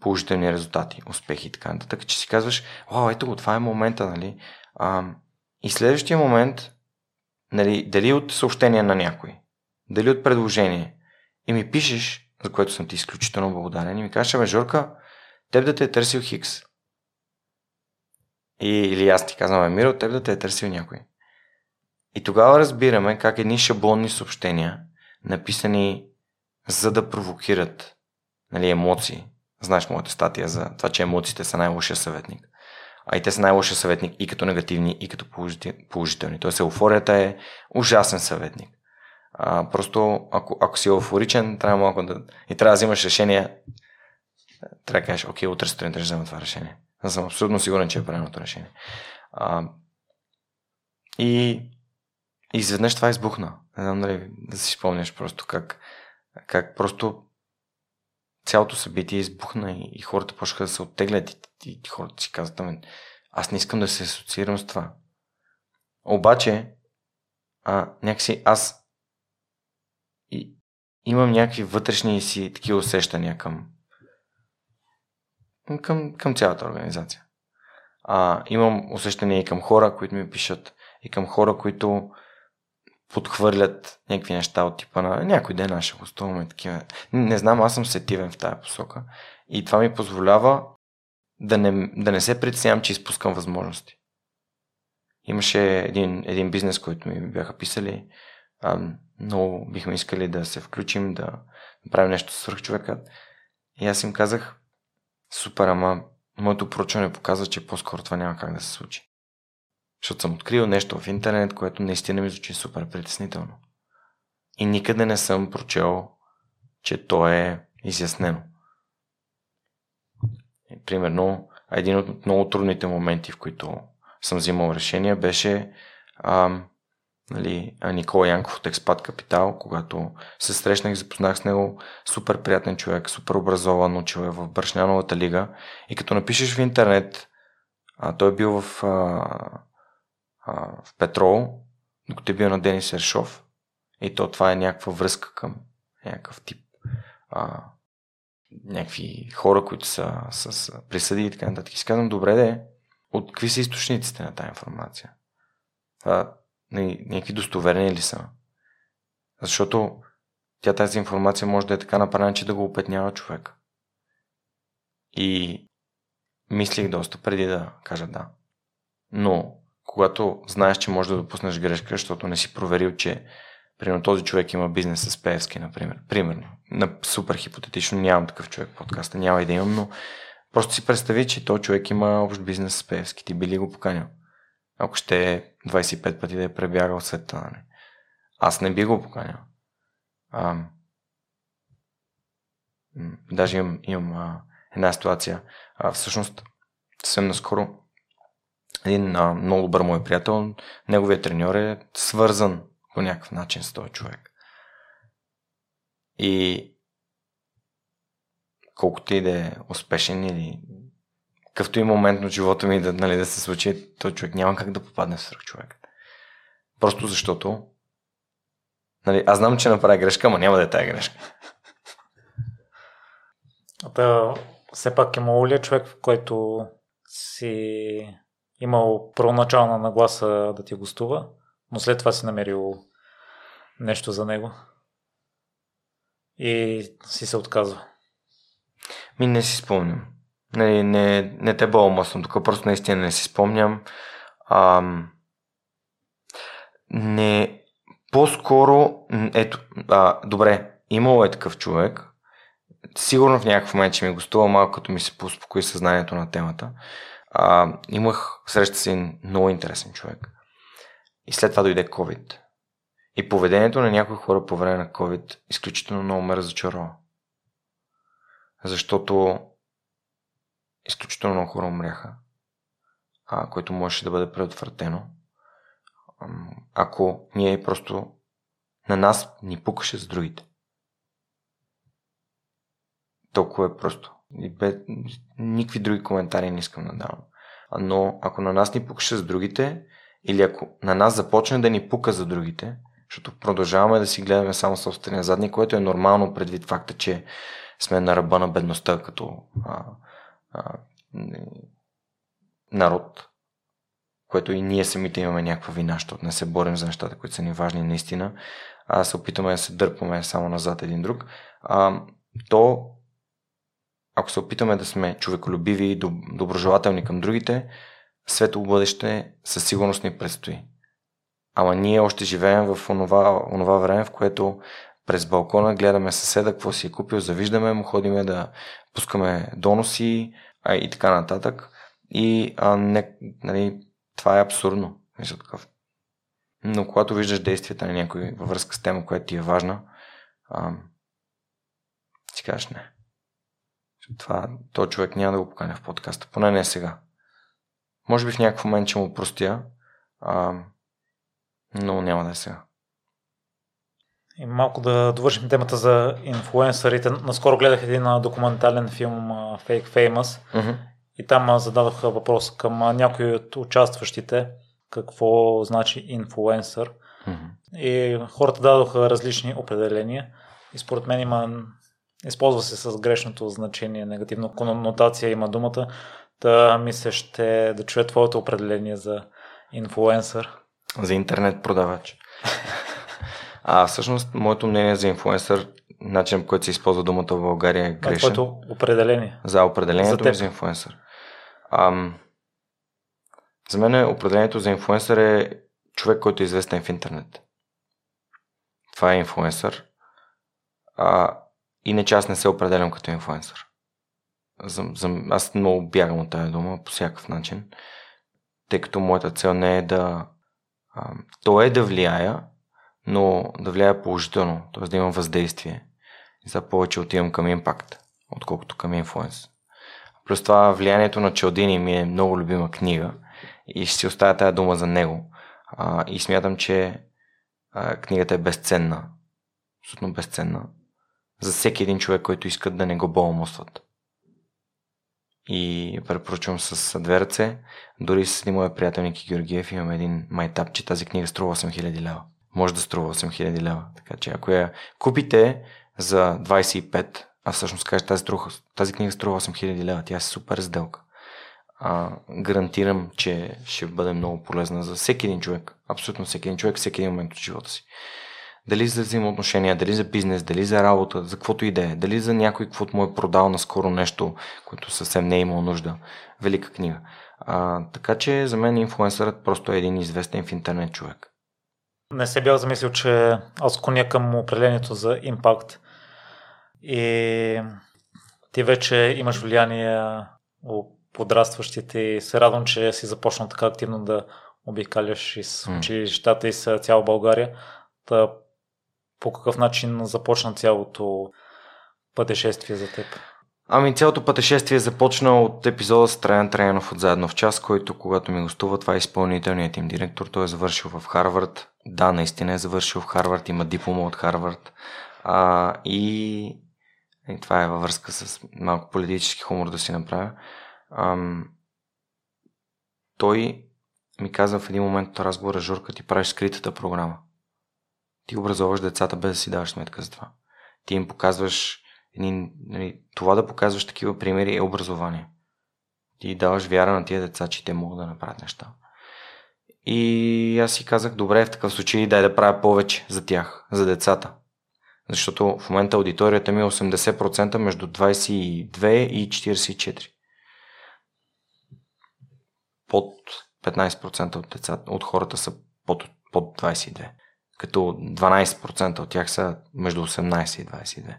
положителни резултати, успехи и така нататък, че си казваш, вау, ето го, това е момента, нали? И следващия момент, нали, дали от съобщение на някой, дали от предложение, и ми пишеш, за което съм ти изключително благодарен, и ми кажеш, Жорка, теб да те е търсил Хикс. Или аз ти казвам, Миро, теб да те е търсил някой. И тогава разбираме как едни шаблонни съобщения, написани за да провокират, нали, емоции. Знаеш моята статия за това, че емоциите са най-лошия съветник. А и те са най-лошия съветник и като негативни, и като положителни. Тоест еуфорията е ужасен съветник. Просто ако си еуфоричен, трябва малко да... и трябва да взимаш решение, трябва да кажеш, окей, утре сутрин трябва да взема това решение. Аз съм абсолютно сигурен, че е правилното решение. И изведнъж това избухна. Не знам дали да си спомняш просто как просто цялото събитие избухна и хората почнаха да се оттеглят и хората си казват, аз не искам да се асоциирам с това. Обаче някакси аз и имам някакви вътрешни си такива усещания към цялата организация. Имам усещания и към хора, които ми пишат, и към хора, които подхвърлят някакви неща от типа на някой ден аз ще гостуваме такива. Не знам, аз съм сетивен в тая посока и това ми позволява да не се притеснявам, че изпускам възможности. Имаше един бизнес, който ми бяха писали, но бихме искали да се включим, да направим нещо свръхчовека. И аз им казах, супер, ама моето проучване показва, че по-скоро това няма как да се случи. Защото съм открил нещо в интернет, което наистина ми звучи супер притеснително. И никъде не съм прочел, че то е изяснено. И, примерно, един от много трудните моменти, в които съм взимал решение, беше Никола Янков от Експат Капитал, когато се срещнах и запознах с него, супер приятен човек, супер образован, учил е в Бръшняновата лига. И като напишеш в интернет, той е бил в в Петрол, докато е бил на Денис Ершов. И то това е някаква връзка към някакъв тип някакви хора, които са с присъди и така нататък. И си казвам, добре де, от какви са източниците на тази информация? Някакви достоверни ли са? Защото тя тази информация може да е така направена, че да го опетнява човек. И мислих доста преди да кажа да. Но когато знаеш, че можеш да допуснеш грешка, защото не си проверил, че примерно този човек има бизнес с Пеевски, например. Примерно. Супер хипотетично, нямам такъв човек в подкаста, няма и да имам, но просто си представи, че този човек има общ бизнес с Пеевски. Ти би ли го поканил? Ако ще е 25 пъти да е пребягал света, нали? Аз не би го поканял. Даже имам една ситуация. Всъщност, съвсем наскоро един много добър мой приятел, неговият треньор е свързан по някакъв начин с този човек. И колкото и да е успешен или какъвто и момент на живота ми да се случи, този човек няма как да попадне в свръхчовекът. Просто защото аз знам, че направя грешка, но няма да е тая грешка. Все пак имало ли е човек, в който си имал първоначална нагласа да ти гостува, но след това си намерил нещо за него и си се отказва? Не си спомням. Не те бъл мъсно тук, просто наистина не си спомням. По-скоро, добре, имало е такъв човек, сигурно в някакъв момент, че ми гостува малко, като ми се поуспокои съзнанието на темата. Имах среща с един много интересен човек. И след това дойде COVID. И поведението на някои хора по време на COVID изключително много ме разочарова. Защото изключително много хора умряха, което можеше да бъде предотвратено. Ако ние просто на нас ни пукаше с другите. Толкова е просто. И никакви други коментари не искам да давам. Но ако на нас ни пукаше с другите, или ако на нас започне да ни пука за другите, защото продължаваме да си гледаме само собствения задник, което е нормално предвид факта, че сме на ръба на бедността като народ, което и ние самите имаме някаква вина, защото не се борим за нещата, които са ни важни наистина, а се опитаме да се дърпаме само назад един друг, то ако се опитаме да сме човеколюбиви и доброжелателни към другите, светло бъдеще със сигурност ни предстои. Ама ние още живеем в онова време, в което през балкона гледаме съседа, какво си е купил, завиждаме му, ходиме да пускаме доноси и така нататък. И това е абсурдно. Но когато виждаш действията на някой във връзка с тема, която ти е важна, си кажеш не. Той човек няма да го поканя в подкаста. Поне не сега. Може би в някакъв момент, че му простя, но няма да е сега. И малко да довършим темата за инфлуенсърите. Наскоро гледах един документален филм Fake Famous, и там зададох въпрос към някои от участващите какво значи инфлуенсър. И хората дадоха различни определения и според мен използва се с грешното значение, негативна конотация има думата. Ми се ще да чуя твоето определение за инфлуенсър. За интернет продавач. Всъщност, моето мнение за инфлуенсър, начинът по който се използва думата в България е грешен. Твоето определение. За определението ми за инфлуенсър. За мен определението за инфлуенсър е човек, който е известен в интернет. Това е инфлуенсър. Иначе аз не се определям като инфлуенсър. Аз много бягам от тази дума по всякакъв начин, тъй като моята цел не е да влияя, но да влияя положително, т.е. да имам въздействие. И за повече отивам към импакт, отколкото към инфлуенс. Плюс това влиянието на Челдини ми е много любима книга и ще си оставя тази дума за него. И смятам, че книгата е безценна. Абсолютно безценна. За всеки един човек, който иска да не го балмосват. и препоръчвам с две ръце. Дори с един моя приятел Ники Георгиев имам един майтап, че тази книга струва 8000 лева. Може да струва 8000 лева. Така че ако я купите за 25, а всъщност кажеш тази книга струва 8000 лева, тя е супер сделка. Гарантирам, че ще бъде много полезна за всеки един човек. Абсолютно всеки един човек, всеки един момент от живота си. Дали за взаимоотношения, дали за бизнес, дали за работа, за каквото и да е, дали за някой, каквото му е продал наскоро нещо, което съвсем не е имал нужда. Велика книга. Така че за мен инфлуенсърът просто е един известен в интернет човек. Не се бях замислил, че аз коня към определението за импакт и ти вече имаш влияние от подрастващите и се радвам, че си започнал така активно да обикаляш из училищата и с цяла България. По какъв начин започна цялото пътешествие за теб? Цялото пътешествие започна от епизода с Траян Траянов от Заедно в час, който когато ми гостува, това е изпълнителният им директор. Той е завършил в Харвард. Да, наистина е завършил в Харвард, има диплома от Харвард. И това е във връзка с малко политически хумор да си направя. Той ми каза в един момент от разговора: Жорка, ти правиш скритата програма. Ти образоваш децата без да си даваш сметка за това. Ти им показваш това да показваш такива примери е образование. Ти даваш вяра на тия деца, че те могат да направят неща. И аз си казах, добре, в такъв случай дай да правя повече за тях, за децата. Защото в момента аудиторията ми е 80% между 22 и 44. Под 15% от децата, от хората са под 22. Като 12% от тях са между 18 и 22.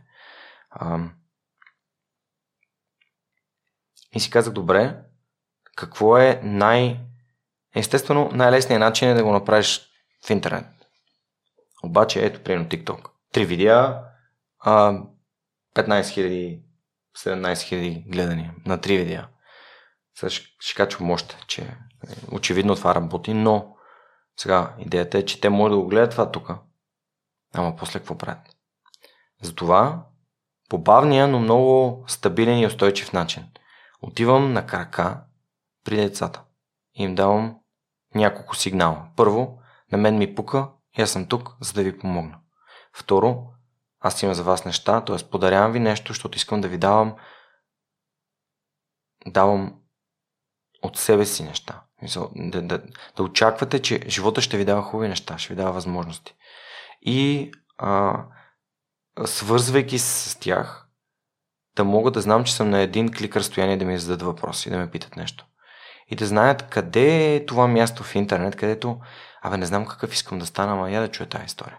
И си казах, добре, какво е естествено, най-лесният начин е да го направиш в интернет. Обаче, ето, примерно TikTok. 3 видеа, 15 000, 17 000 гледания на 3 видеа. Сега ще качвам още, че очевидно това работи, но сега идеята е, че те могат да го гледат това тук. Ама после какво правят? Затова по бавния, но много стабилен и устойчив начин отивам на крака при децата и им давам няколко сигнала. Първо, на мен ми пука и аз съм тук, за да ви помогна. Второ, аз имам за вас неща, т.е. подарявам ви нещо, защото искам да ви давам от себе си неща. Да очаквате, че живота ще ви дава хубави неща, ще ви дава възможности. И свързвайки се с тях, да мога да знам, че съм на един клик разстояние да ми зададат въпроси, да ме питат нещо. И да знаят къде е това място в интернет, където не знам какъв искам да стана, ама я да чуя тази история.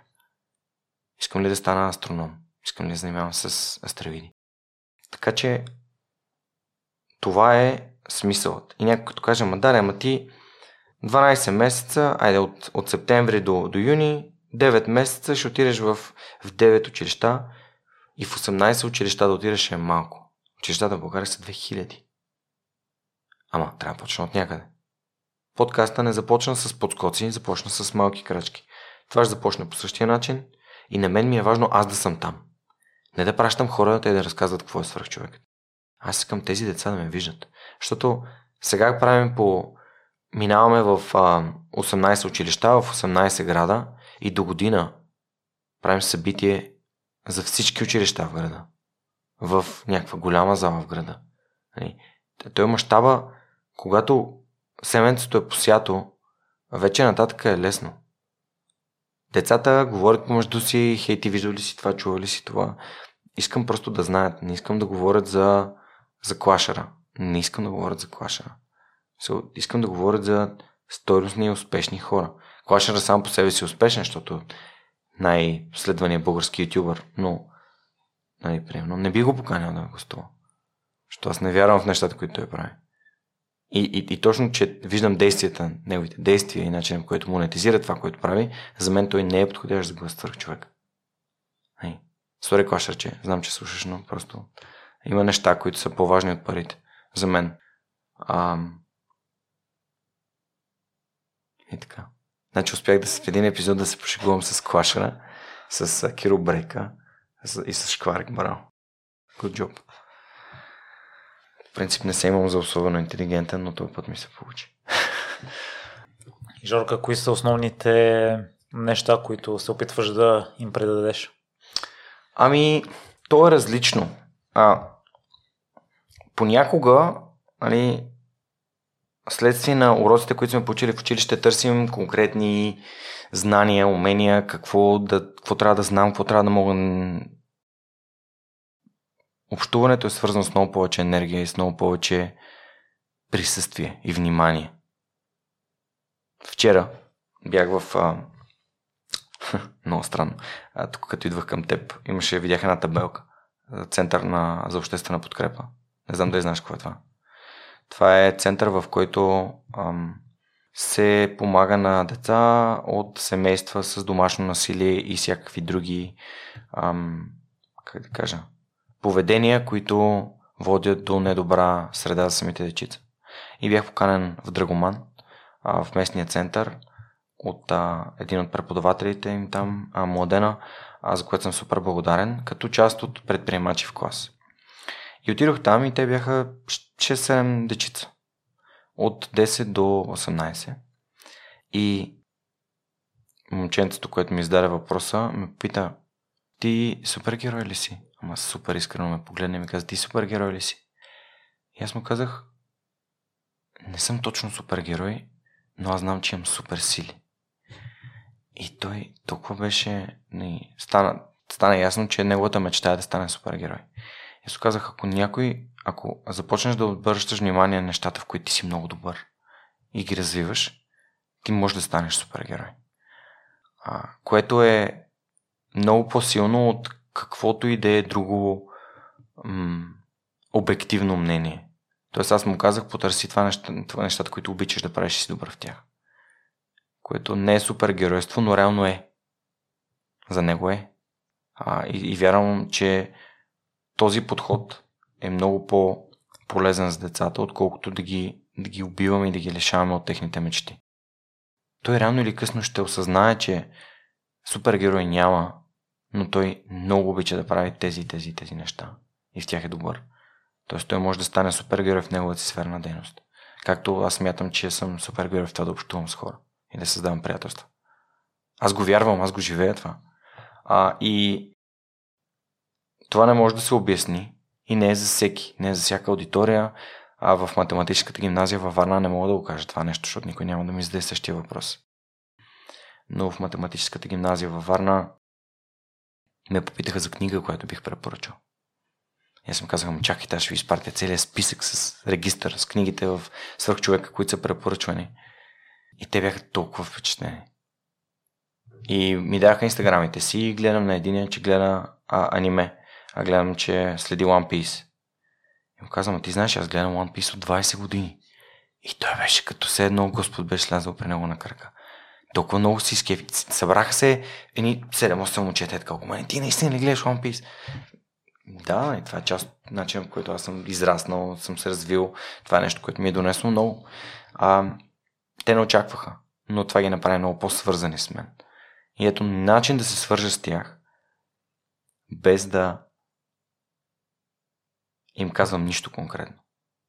Искам ли да стана астроном? Искам ли да занимавам с астравиди? Така че това е смисълът. И някой като каже, ти 12 месеца, от септември до юни, 9 месеца ще отидеш в 9 училища и в 18 училища да отидеш е малко. Училищата в България са 2000. Ама трябва да почна от някъде. Подкаста не започна с подскоци, започна с малки крачки. Това ще започне по същия начин и на мен ми е важно аз да съм там. Не да пращам хората и да разказват какво е свръхчовекът. Аз искам тези деца да ме виждат. Защото сега правим минаваме в 18 училища, в 18 града и до година правим събитие за всички училища в града. В някаква голяма зала в града. Той мащаба, когато семенцето е посято, вече нататък е лесно. Децата говорят помежду си, ти виждал ли си това, чувал ли си това. Искам просто да знаят, не искам да говорят за Клашера. Не искам да говорят за Клашера. Искам да говорят за стойностни и успешни хора. Клашера сам по себе си е успешен, защото най-следваният български ютубър, но най-приемно не би го поканял да ме гостува. Защото аз не вярвам в нещата, които той прави. И точно, че виждам действията, неговите действия и начинът, който монетизира това, което прави, за мен той не е подходящ за глас свръхчовек. Сори, Клашерче, знам, че слушаш, но просто има неща, които са по-важни от парите. За мен. И така. Значи успях в един епизод да се пошегувам с Клашера, с Киро Брейка и с Шкварек Барал. Good job. В принцип не се имам за особено интелигентен, но този път ми се получи. Жорка, кои са основните неща, които се опитваш да им предадеш? Ами, то е различно. Понякога, нали, следствие на уроците, които сме получили в училище, търсим конкретни знания, умения, какво трябва да знам, какво трябва да мога. Общуването е свързано с много повече енергия и с много повече присъствие и внимание. Вчера бях в... много странно. Тук като идвах към теб, видях една табелка. Център за обществена подкрепа. Не знам дали знаеш какво е това. Това е център, в който се помага на деца от семейства с домашно насилие и всякакви други поведения, които водят до недобра среда за самите дечица. И бях поканен в Драгоман, в местния център, от един от преподавателите им там, Младена, за което съм супер благодарен, като част от предприемачи в клас. И отидох там и те бяха 6-7 дечица. От 10 до 18. И момченцето, което ми издаде въпроса, ме пита: ти супергерой ли си? Ама супер искрено ме погледна и ми каза: ти супергерой ли си? И аз му казах: не съм точно супергерой, но аз знам, че имам супер сили. И той толкова беше... Стана ясно, че неговата мечта е да стане супергерой. И се казах, ако започнеш да обръщаш внимание на нещата, в които ти си много добър и ги развиваш, ти можеш да станеш супергерой. Което е много по-силно от каквото и да е друго обективно мнение. Тоест аз му казах: потърси това нещата, които обичаш да правиш и си добър в тях. Което не е супергеройство, но реално е. За него е. И вярвам, че този подход е много по-полезен за децата, отколкото да ги убиваме и да ги лишаваме от техните мечти. Той рано или късно ще осъзнае, че супергерой няма, но той много обича да прави тези неща. И в тях е добър. Тоест той може да стане супергерой в неговата си сфера на дейност. Както аз смятам, че съм супергерой в това да общувам с хора и да създавам приятелства. Аз го вярвам, аз го живея това. И това не може да се обясни и не е за всеки, не е за всяка аудитория. В математическата гимназия във Варна не мога да го кажа това нещо, защото никой няма да ми зададе същия въпрос. Но в математическата гимназия във Варна ме попитаха за книга, която бих препоръчал. И аз им казах: чакайте, аз ще ви изпратя целият списък с регистър, с книгите в Свръхчовека, които са препоръчвани. И те бяха толкова впечатлени. И ми даха инстаграмите си и гледам на единия, че гледа аниме. А гледам, че следи One Piece. И му казвам: ти знаеш, аз гледам One Piece от 20 години. И той беше като все едно Господ беше слязал при него на кръка. Толкова много си скефи. Събраха се едни 7-8 момчета. Ти наистина ли гледаш One Piece? Да, и това е част от начинът, в който аз съм израснал, съм се развил. Това е нещо, което ми е донесло много. Те не очакваха, но това ги направи много по-свързани с мен. И ето начин да се свържа с тях, без да им казвам нищо конкретно.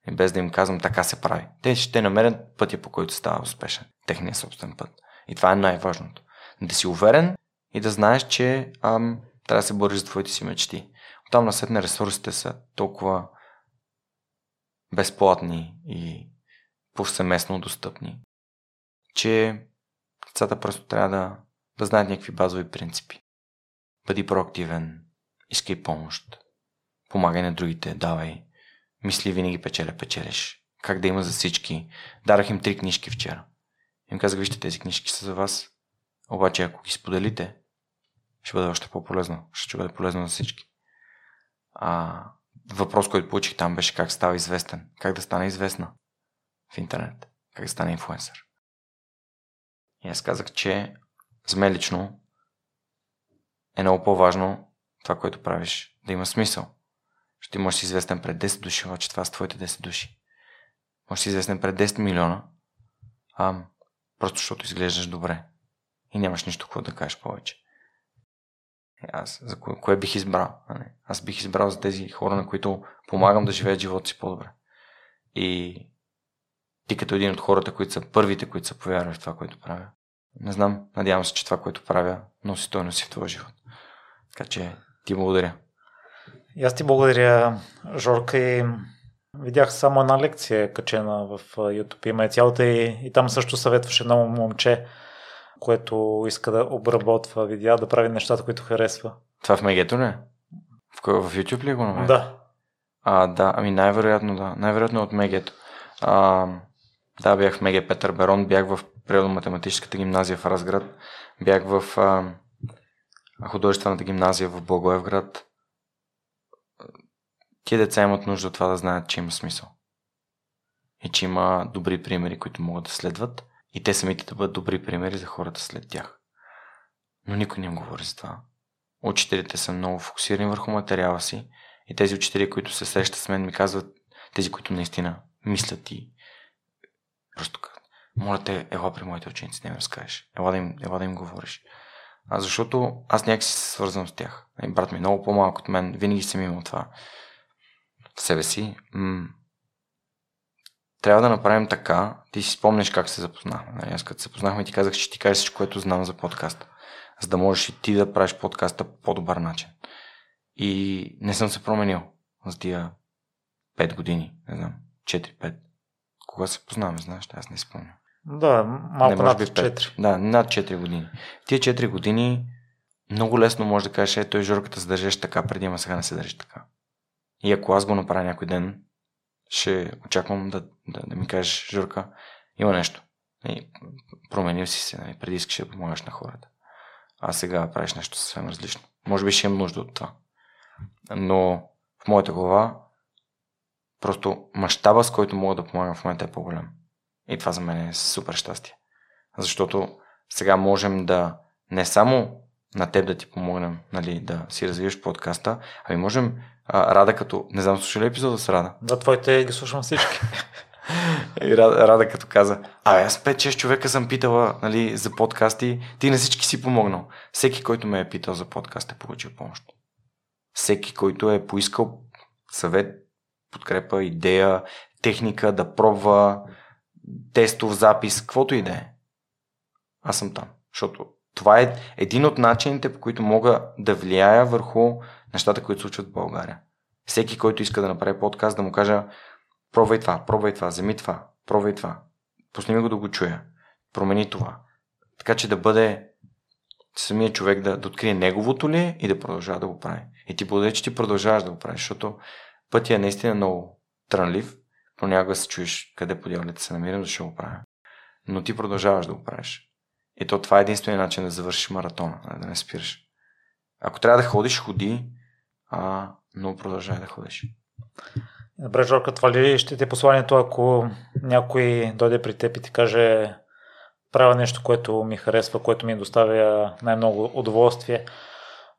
И без да им казвам така се прави. Те ще намерят пътя, по който става успешен. Техния собствен път. И това е най-важното. Да си уверен и да знаеш, че трябва да се бориш за твоите си мечти. Оттам насетне ресурсите са толкова безплатни и повсеместно достъпни, че децата просто трябва да знаят някакви базови принципи. Бъди проактивен, искай помощ, помагай на другите, давай, мисли винаги печелиш. Как да има за всички. Дарах им 3 книжки вчера. Им казах: вижте, тези книжки са за вас, обаче ако ги споделите, ще бъде още по-полезно, ще бъде полезно за всички. Въпрос, който получих там, беше: как става известен, как да стане известна в интернет, как да стане инфлуенсър. И аз казах, че за мен лично е много по-важно това, което правиш, да има смисъл. Ще можеш да си известен пред 10 души, обаче това са твоите 10 души. Можеш да си известен пред 10 милиона, просто защото изглеждаш добре и нямаш нищо, което да кажеш повече. Аз за кое бих избрал? Аз бих избрал за тези хора, на които помагам да живеят живота си по-добре. И ти като един от хората, които са първите, които са повярвали в това, което правя. Не знам, надявам се, че това, което правя, носи стойност в твоя живот. Така че ти благодаря. И аз ти благодаря, Жорка, и видях само една лекция качена в YouTube. Има цялата и там също съветваше едно момче, което иска да обработва видеа, да прави нещата, които харесва. Това в Мегето не? В YouTube ли го намеря? Да. Да, ами най-вероятно да. Най-вероятно от Мегето. Да, бях в Меге Петър Берон, бях в природно-математическата гимназия в Разград, бях в художествената гимназия в Благоевград. Тие деца имат нужда от това да знаят, че има смисъл. И че има добри примери, които могат да следват. И те самите да бъдат добри примери за хората след тях. Но никой не им говори за това. Учителите са много фокусирани върху материала си. И тези учители, които се срещат с мен, ми казват, тези, които наистина мислят и просто казват, моля те, ела при моите ученици, не ми разкажеш. Ела да им говориш. Защото аз някакси се свързвам с тях. Брат ми е много по-малък от мен, винаги съм имал това в себе си. Трябва да направим така. Ти си спомняш как се запознахме. Нали? Аз като се познахме, ти казах, че ти кажеш всичко, което знам за подкаста. За да можеш и ти да правиш подкаста по по-добър начин. И не съм се променил за тия 5 години. Не знам, 4-5. Кога се познаваме, знаеш? Аз не спомням. Да, малко над 4. Да, над 4 години. Тия 4 години много лесно може да кажеш, ето и Жорката се държеш така преди, ама сега не се държиш така. И ако аз го направя някой ден, ще очаквам да ми кажеш, Жорка, има нещо. Променил си се, преди искаш да помагаш на хората. А сега правиш нещо съвсем различно. Може би ще имам нужда от това. Но в моята глава просто мащаба, с който мога да помагам в момента, е по-голям. И това за мен е супер щастие. Защото сега можем да не само на теб да ти помогнем, нали, да си развиваш подкаста, ами можем Рада като... Не знам, слушали епизода с Рада? Да, твоите ги слушам всички. И Рада като каза, аз 5-6 човека съм питала, нали, за подкасти, ти на всички си помогнал. Всеки, който ме е питал за подкаст, е получил помощ. Всеки, който е поискал съвет, подкрепа, идея, техника, да пробва, тестов запис, каквото и да е. Аз съм там, защото това е един от начините, по които мога да влияя върху нещата, които случват в България. Всеки, който иска да направи подкаст, да му кажа, пробвай това, вземи това, пробвай това, пусни ми го да го чуя, промени това. Така че да бъде самия човек да открие неговото ли и да продължава да го прави. И ти благодаря, че ти продължаваш да го правиш, защото пътя е наистина много трънлив, понякога се чуеш къде по дяволите се намирам, защо го правя. Но ти продължаваш да го правиш. И то това е единственият начин да завършиш маратона, да не спираш. Ако трябва да ходиш, ходи, но продължай да ходиш. Добре, Жорка, това ли ще ти е посланието, ако някой дойде при теб и ти каже, правя нещо, което ми харесва, което ми доставя най-много удоволствие,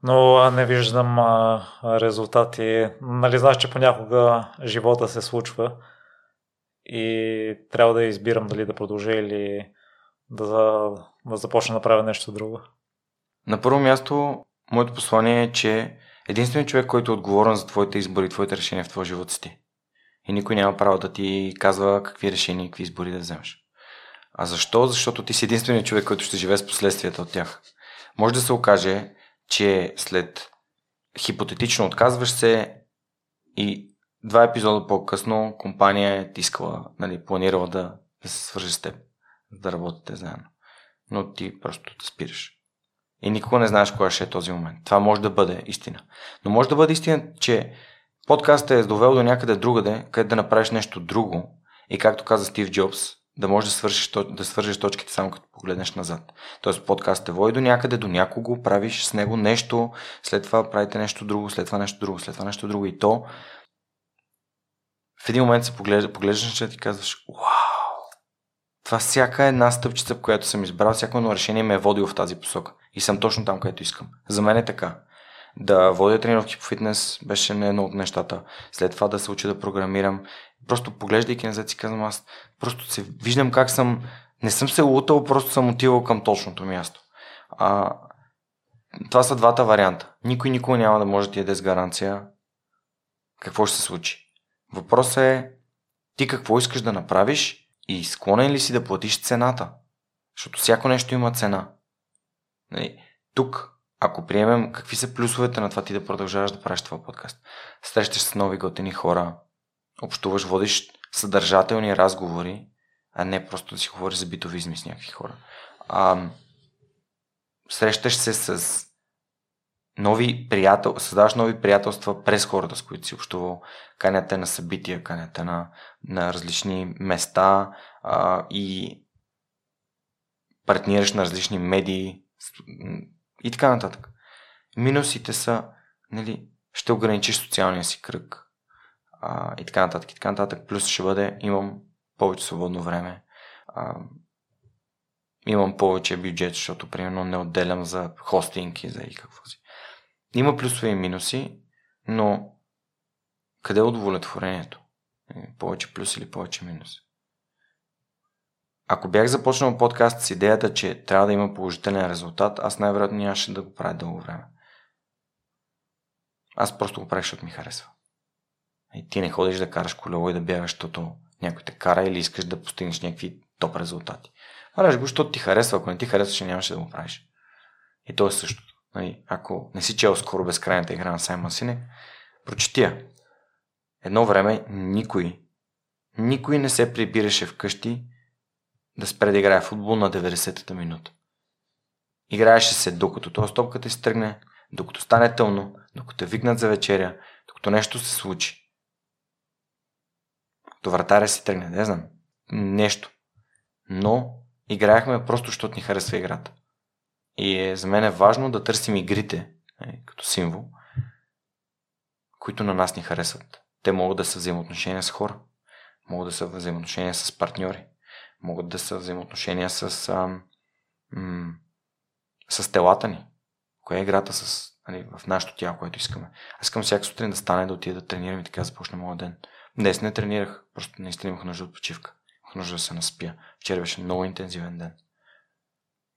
но не виждам резултати. Нали знаеш, че понякога живота се случва и трябва да избирам дали да продължа или да започна да правя нещо друго. На първо място, моето послание е, че единственият човек, който е отговорен за твоите избори, твоите решения в твоя живот си ти. И никой няма право да ти казва какви решения и какви избори да вземеш. А защо? Защото ти си единственият човек, който ще живее с последствията от тях. Може да се окаже, че след хипотетично отказваш се и 2 епизода по-късно компания е тискала, нали, планирала да се свържи с теб, да работите заедно. Но ти просто да спираш. И никога не знаеш кога ще е този момент. Това може да бъде истина. Но може да бъде истина, че подкастът е довел до някъде другаде, където да направиш нещо друго. И както каза Стив Джобс, да можеш да свържеш точките само като погледнеш назад. Тоест подкастът е води до някъде, до някого, правиш с него нещо, след това правите нещо друго, след това нещо друго, след това нещо друго. И то в един момент се поглеждаш и ти казваш, уау! Това всяка една стъпчица, в която съм избрал, всяко едно решение ме е водило в тази посока. И съм точно там, където искам. За мен е така. Да водя тренировки по фитнес беше едно от нещата. След това да се уча да програмирам. Просто поглеждайки назад си казвам, аз просто се виждам как съм... Не съм се лутал, просто съм отивал към точното място. Това са двата варианта. Никой няма да може да ти даде с гаранция какво ще се случи. Въпросът е ти какво искаш да направиш и склонен ли си да платиш цената. Защото всяко нещо има цена. Тук, ако приемем какви са плюсовете на това ти да продължаваш да правиш това подкаст. Срещаш с нови готини хора, общуваш, водиш съдържателни разговори, а не просто да си говориш за битовизми с някакви хора. Срещаш се с нови приятел, създаваш нови приятелства през хората, с които си общувал, каняте на събития, каняте на различни места и партнираш на различни медии и така нататък. Минусите са, ще ограничиш социалния си кръг и така нататък, и така нататък. Плюс ще бъде, имам повече свободно време, имам повече бюджет, защото примерно не отделям за хостинг и за и какво си. Има плюсове и минуси, но къде е удовлетворението? Повече плюс или повече минус? Ако бях започнал подкаст с идеята, че трябва да има положителен резултат, аз най-вероятно нямаше да го правя дълго време. Аз просто го правя, защото ми харесва. И ти не ходиш да караш колело и да бягаш, защото някой те кара или искаш да постигнеш някакви топ резултати. Правиш го, защото ти харесва. Ако не ти харесваше, нямаше да го правиш. И то е същото. Ако не си чел скоро безкрайната игра на Саймън Синек, прочети я. Едно време никой не се прибираше вкъщи да спре да играе футбол на 90-та минута. Играеше се докато тоя стопката се тръгне, докато стане тъмно, докато викнат за вечеря, докато нещо се случи. Докато вратаря се тръгне, не знам, нещо. Но играехме просто, защото ни харесва играта. И за мен е важно да търсим игрите, като символ, които на нас ни харесват. Те могат да са взаимоотношения с хора, могат да са взаимоотношения с партньори, могат да са взаимоотношения с телата ни. Коя е играта в нашето тяло, което искаме. Аз искам всяка сутрин да стане, да отида да тренирам и така започна моят ден. Днес не тренирах, просто наистина имах нужда от почивка. Имах нужда да се наспя. Вчера беше много интензивен ден.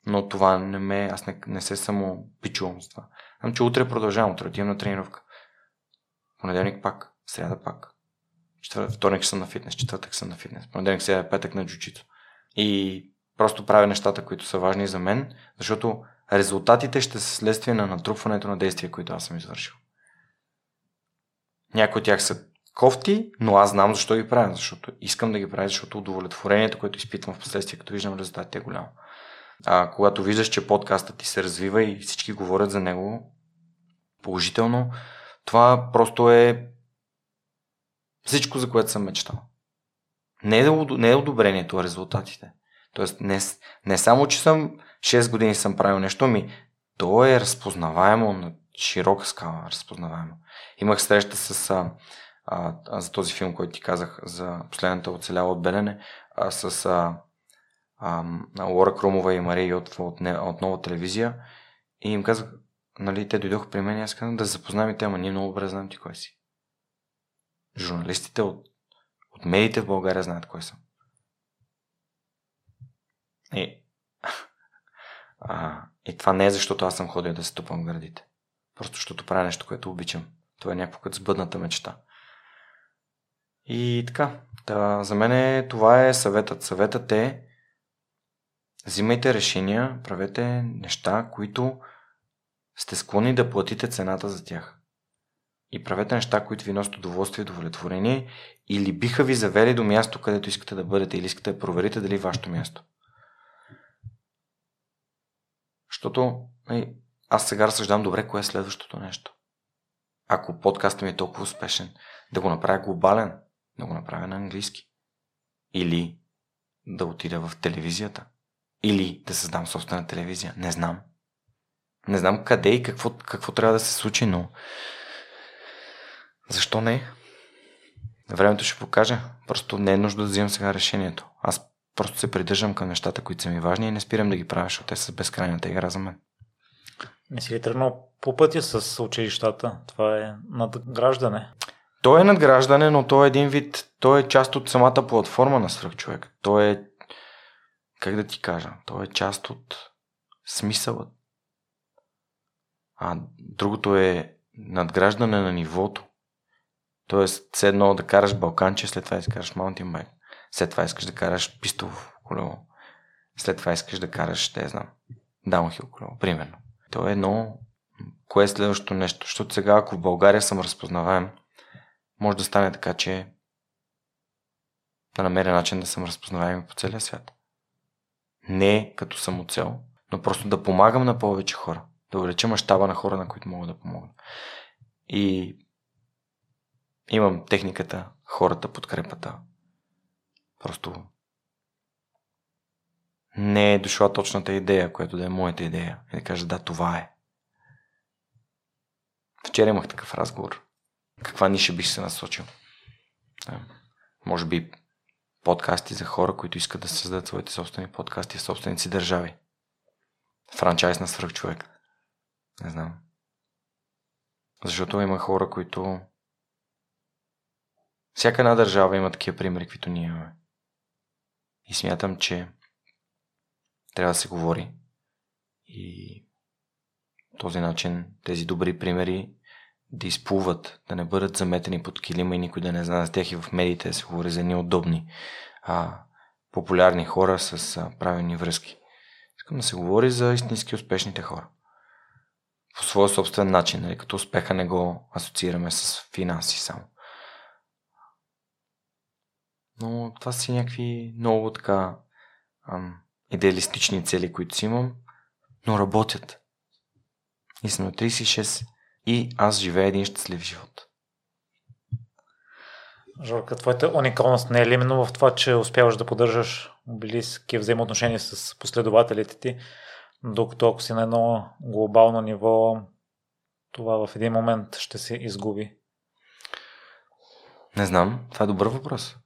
Но това аз не се само пичувам с това. Знам, че утре продължавам, утре отивам на тренировка. Понеделник пак, сряда пак. Вторник съм на фитнес, четвъртък съм на фитнес, понеделник, сряда, петък на джучицу. И просто правя нещата, които са важни за мен, защото резултатите ще са следствие на натрупването на действия, които аз съм извършил. Някои от тях са кофти, но аз знам защо ги правя, защото искам да ги правя, защото удовлетворението, което изпитвам в последствие, като виждам резултатите, е голямо. Когато виждаш, че подкастът ти се развива и всички говорят за него положително, това просто е всичко, за което съм мечтал. Не е одобрението, а резултатите. Тоест, не само, че съм 6 години съм правил нещо, то е разпознаваемо на широка скала. Разпознаваемо. Имах среща за този филм, който ти казах, за последната оцеляла от Белене, с Лора Крумова и Мария Йотова от Нова телевизия. И им казах, те дойдоха при мен и аз казах да се запознам и те, ние много добре знаем ти кой си. Журналистите от медиите в България знаят кой съм. И това не е защото аз съм ходил да се тупам в градите. Просто защото правя нещо, което обичам. Това е някаква сбъдната мечта. И така. За мен това е съветът. Съветът е взимайте решения, правете неща, които сте склонни да платите цената за тях. И правете неща, които ви носят удоволствие и удовлетворение, или биха ви завели до място, където искате да бъдете, или искате да проверите дали е вашето място. Защото аз сега разсъждам добре, кое е следващото нещо. Ако подкастът ми е толкова успешен, да го направя глобален, да го направя на английски. Или да отида в телевизията. Или да създам собствена телевизия. Не знам. Не знам къде и какво трябва да се случи, но защо не? Времето ще покаже. Просто не е нужда да взимам сега решението. Аз просто се придържам към нещата, които са ми важни и не спирам да ги правя, защото те са безкрайната игра за мен. Не си ли тръгнал по пътя с училищата? Това е надграждане. То е надграждане, но то е един вид. То е част от самата платформа на Свръхчовек. То е, как да ти кажа, то е част от смисъла. А другото е надграждане на нивото. Тоест, все едно да караш балканче, след това искаш маунтинбайк. След това искаш да караш пистово колело. След това искаш да караш, не знам, даунхил колело, примерно. То е едно, кое е следващото нещо. Защото сега, ако в България съм разпознаваем, може да стане така, че да намеря начин да съм разпознаваем и по целия свят. Не като самоцел, но просто да помагам на повече хора. Да увелича мащаба на хора, на които мога да помогна. И имам техниката, хората, подкрепата. Просто не е дошла точната идея, която да е моята идея. И да кажа, да, това е. Вчера имах такъв разговор. Каква ниша бих се насочил? Може би подкасти за хора, които искат да създадат своите собствени подкасти в собствените си държави. Франчайз на Свръхчовекът. Не знам. Защото има хора, които... Всяка една държава има такива примери, каквито ние имаме. И смятам, че трябва да се говори. И този начин тези добри примери да изплуват, да не бъдат заметени под килима и никой да не знае за тях и в медиите да се говори за неудобни, популярни хора с правилни връзки. Искам да се говори за истински успешните хора. По своя собствен начин, нали, като успеха не го асоциираме с финанси само. Но това са някакви много така идеалистични цели, които си имам, но работят. И съм на 36 и аз живея един щастлив живот. Жорка, твоята уникалност не е ли именно в това, че успяваш да поддържаш близки взаимоотношения с последователите ти, докато ако си на едно глобално ниво, това в един момент ще се изгуби? Не знам. Това е добър въпрос.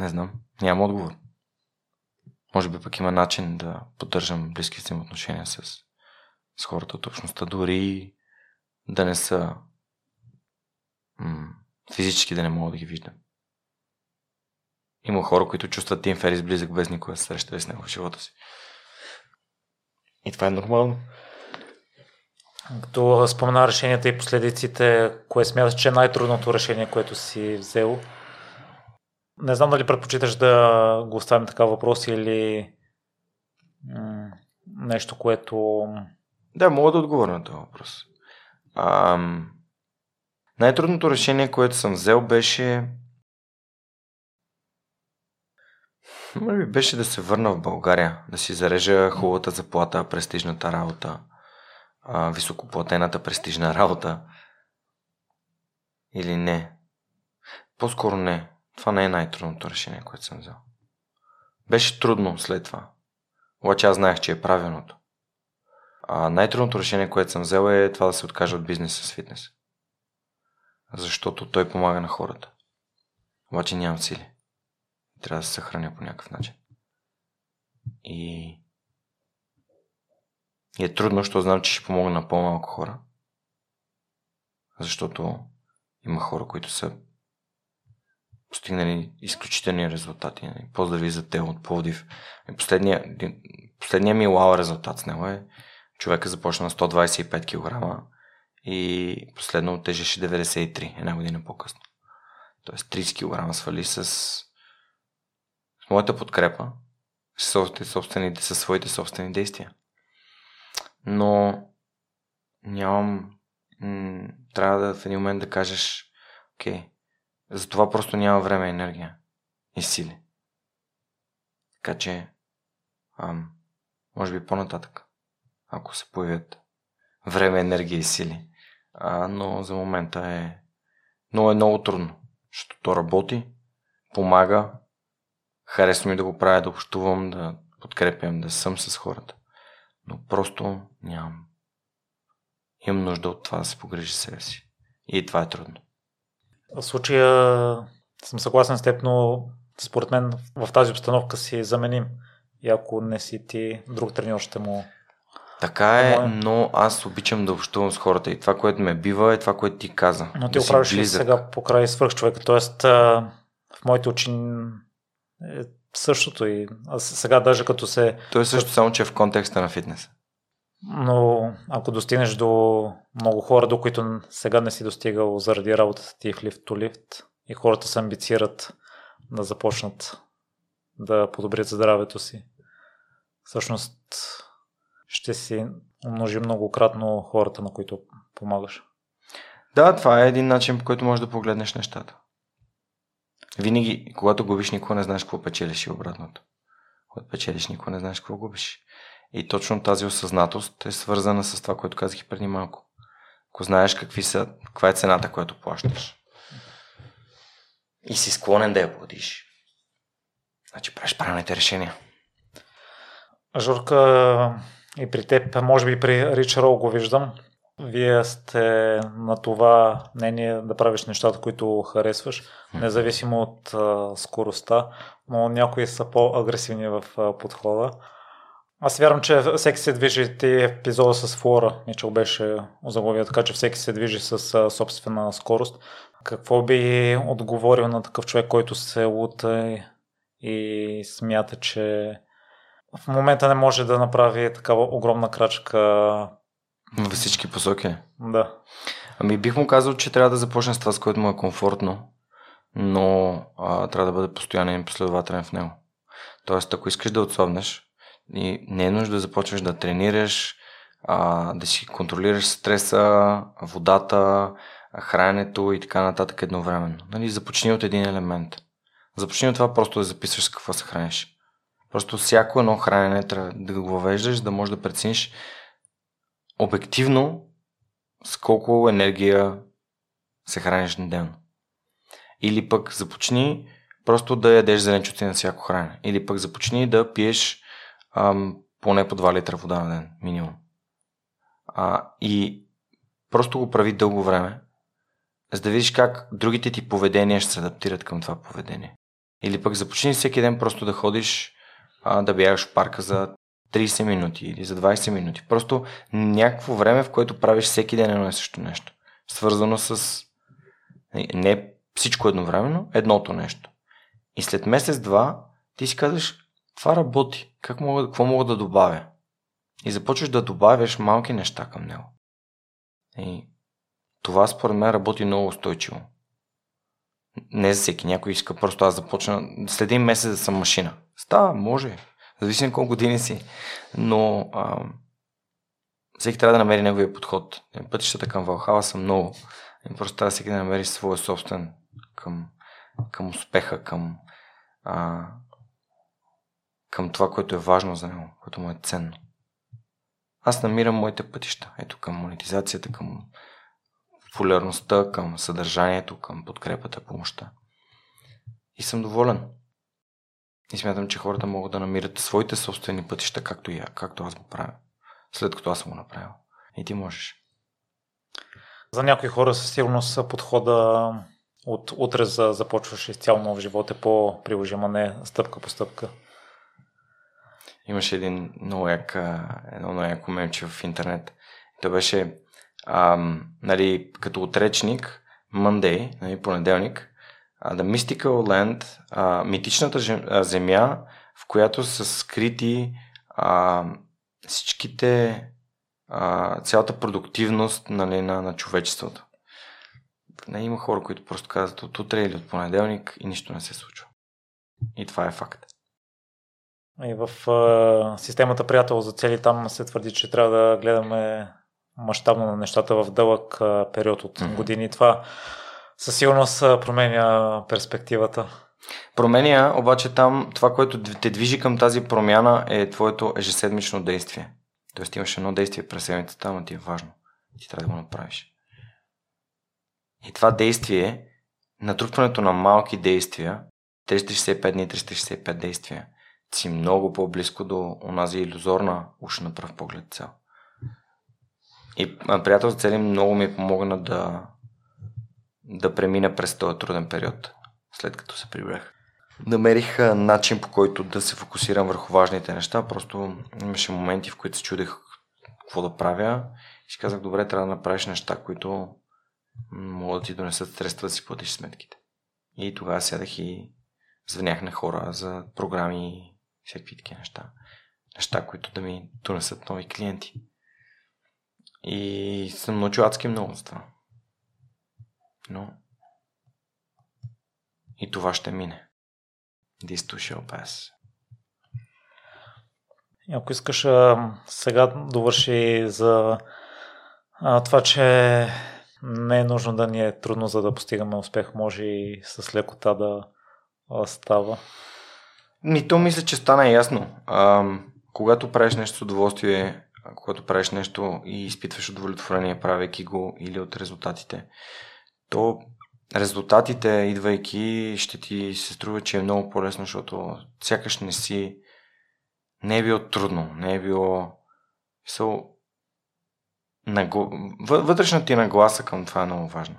Не знам. Нямам отговор. Може би пък има начин да поддържам близки взаимоотношения с хората от общността, дори да не са физически да не мога да ги виждам. Има хора, които чувстват Тим Ферис близък без никога се срещали с него в живота си. И това е нормално. Като спомена решенията и последиците, кое смяташ, че е най-трудното решение, което си взел? Не знам дали предпочиташ да го оставим така въпрос или нещо, което... Да, мога да отговоря на този въпрос. Най-трудното решение, което съм взел, беше да се върна в България, да си зарежа хубавата заплата, престижната работа, високоплатената престижна работа. Или не? По-скоро не. Това не е най-трудното решение, което съм взел. Беше трудно след това. Обаче аз знаех, че е правилното. Най-трудното решение, което съм взел, е това да се откажа от бизнеса с фитнес. Защото той помага на хората. Обаче нямам сили. Трябва да се съхраня по някакъв начин. И е трудно, защото знам, че ще помогна на по-малко хора. Защото има хора, които са постигнали изключителни резултати. Поздрави за те от Пловдив. Последният ми лауа резултат с него е човека започна на 125 кг и последно тежеше 93, една година по-късно. Тоест 30 кг свали с моята подкрепа, със своите собствени действия. Но нямам... Трябва да в един момент да кажеш окей, за това просто няма време, енергия и сили. Така че може би по-нататък, ако се появят време, енергия и сили. Но за момента е много трудно, защото то работи, помага, харесва ми да го правя, да общувам, да подкрепям, да съм с хората. Но просто нямам. Имам нужда от това да се погрижи себе си. И това е трудно. В случая съм съгласен с теб, но според мен в тази обстановка си заменим. И ако не си ти, друг треньор ще му... Така е, но аз обичам да общувам с хората. И това, което ме бива, е това, което ти каза. Но ти го правиш сега покрай Свръхчовека. Тоест, в моите очи е същото и аз сега даже като се... То е също, само че е в контекста на фитнес. Но ако достигнеш до много хора, до които сега не си достигал заради работата ти в лифт-то-лифт и хората се амбицират да започнат да подобрят здравето си, всъщност ще си умножи многократно хората, на които помагаш. Да, това е един начин, по който можеш да погледнеш нещата. Винаги, когато губиш, никога не знаеш какво печелиш и обратното. Когато печелиш, никога не знаеш какво губиш. И точно тази осъзнатост е свързана с това, което казах и преди малко. Ако знаеш каква е цената, която плащаш и си склонен да я платиш, значи правиш правилните решения. Жорка, и при теб, може би при Рич Рол го виждам, вие сте на това мнение да правиш нещата, които харесваш, независимо от скоростта, но някои са по-агресивни в подхода. Аз вярвам, че всеки се движи, ти епизода с Флора, Мичел беше озаглавия, така че всеки се движи с собствена скорост. Какво би отговорил на такъв човек, който се лута и смята, че в момента не може да направи такава огромна крачка във всички посоки? Да. Ами бих му казал, че трябва да започне с това, с което му е комфортно, но трябва да бъде постоянен и последователен в него. Тоест, ако искаш да отслабнеш, и не е нужда да започваш да тренираш, да си контролираш стреса, водата, храненето и така нататък едновременно. Нали, започни от един елемент. Започни от това просто да записваш какво се храниш. Просто всяко едно хранене трябва да го въвеждаш, да можеш да прецениш обективно с колко енергия се храниш на ден. Или пък започни просто да ядеш зеленчуци на всяко хранене. Или пък започни да пиеш поне по 2 литра вода на ден, минимум. И просто го прави дълго време, за да видиш как другите ти поведения ще се адаптират към това поведение. Или пък започни всеки ден просто да ходиш, да бягаш в парка за 30 минути или за 20 минути. Просто някакво време, в което правиш всеки ден едно и също нещо. Свързано с не всичко едновременно, едното нещо. И след месец-два ти си казваш, това работи. Какво мога да добавя? И започваш да добавяш малки неща към него. И това според мен работи много устойчиво. Не за всеки. Някой иска просто аз да почна след един месец да съм машина. Става, може. Зависи колко години си. Но всеки трябва да намери неговия подход. Пътищата към Валхала са много. И просто трябва всеки да намери своя собствен към успеха, към това, което е важно за него, което му е ценно. Аз намирам моите пътища. Ето към монетизацията, към популярността, към съдържанието, към подкрепата, помощта. И съм доволен. И смятам, че хората могат да намират своите собствени пътища, както аз го правя. След като аз съм го направил. И ти можеш. За някои хора със сигурност подхода от утре започваш изцяло нов живот е по-приложима, не стъпка по стъпка. Имаше едно яко мемче в интернет. То беше като отречник Monday, понеделник, The Mystical Land, митичната земя, в която са скрити цялата продуктивност на човечеството. Има хора, които просто казват от утре или от понеделник и нищо не се случва. И това е факт. И в системата Приятел за цели там се твърди, че трябва да гледаме мащабно на нещата в дълъг период от години. Това със сигурност променя перспективата. Променя, обаче там това, което те движи към тази промяна е твоето ежеседмично действие. Тоест имаш едно действие през седмицата, но ти е важно. Ти трябва да го направиш. И това действие, натрупването на малки действия, 365 дни, 365 действия, си много по-близко до онази илюзорна уж на пръв поглед цел. И Приятел за цели много ми помогна да премина през този труден период, след като се прибрах. Намерих начин, по който да се фокусирам върху важните неща, просто имаше моменти, в които се чудех какво да правя и си казах, добре, трябва да направиш неща, които могат да ти донесат средства да си платиш сметките. И тогава сядах и звънях на хора за програми, всякакви такива неща. Неща, които да ми донесат нови клиенти. И съм научил адски много с това. Но и това ще мине. This too shall pass. И ако искаш сега довърши за това, че не е нужно да ни е трудно, за да постигаме успех, може и с лекота да става. И то мисля, че стана ясно. Когато правиш нещо с удоволствие, когато правиш нещо и изпитваш удовлетворение, правейки го, или от резултатите, то резултатите, идвайки, ще ти се струва, че е много по-лесно, защото сякаш не е било трудно, не е било... Вътрешната ти нагласа към това е много важно.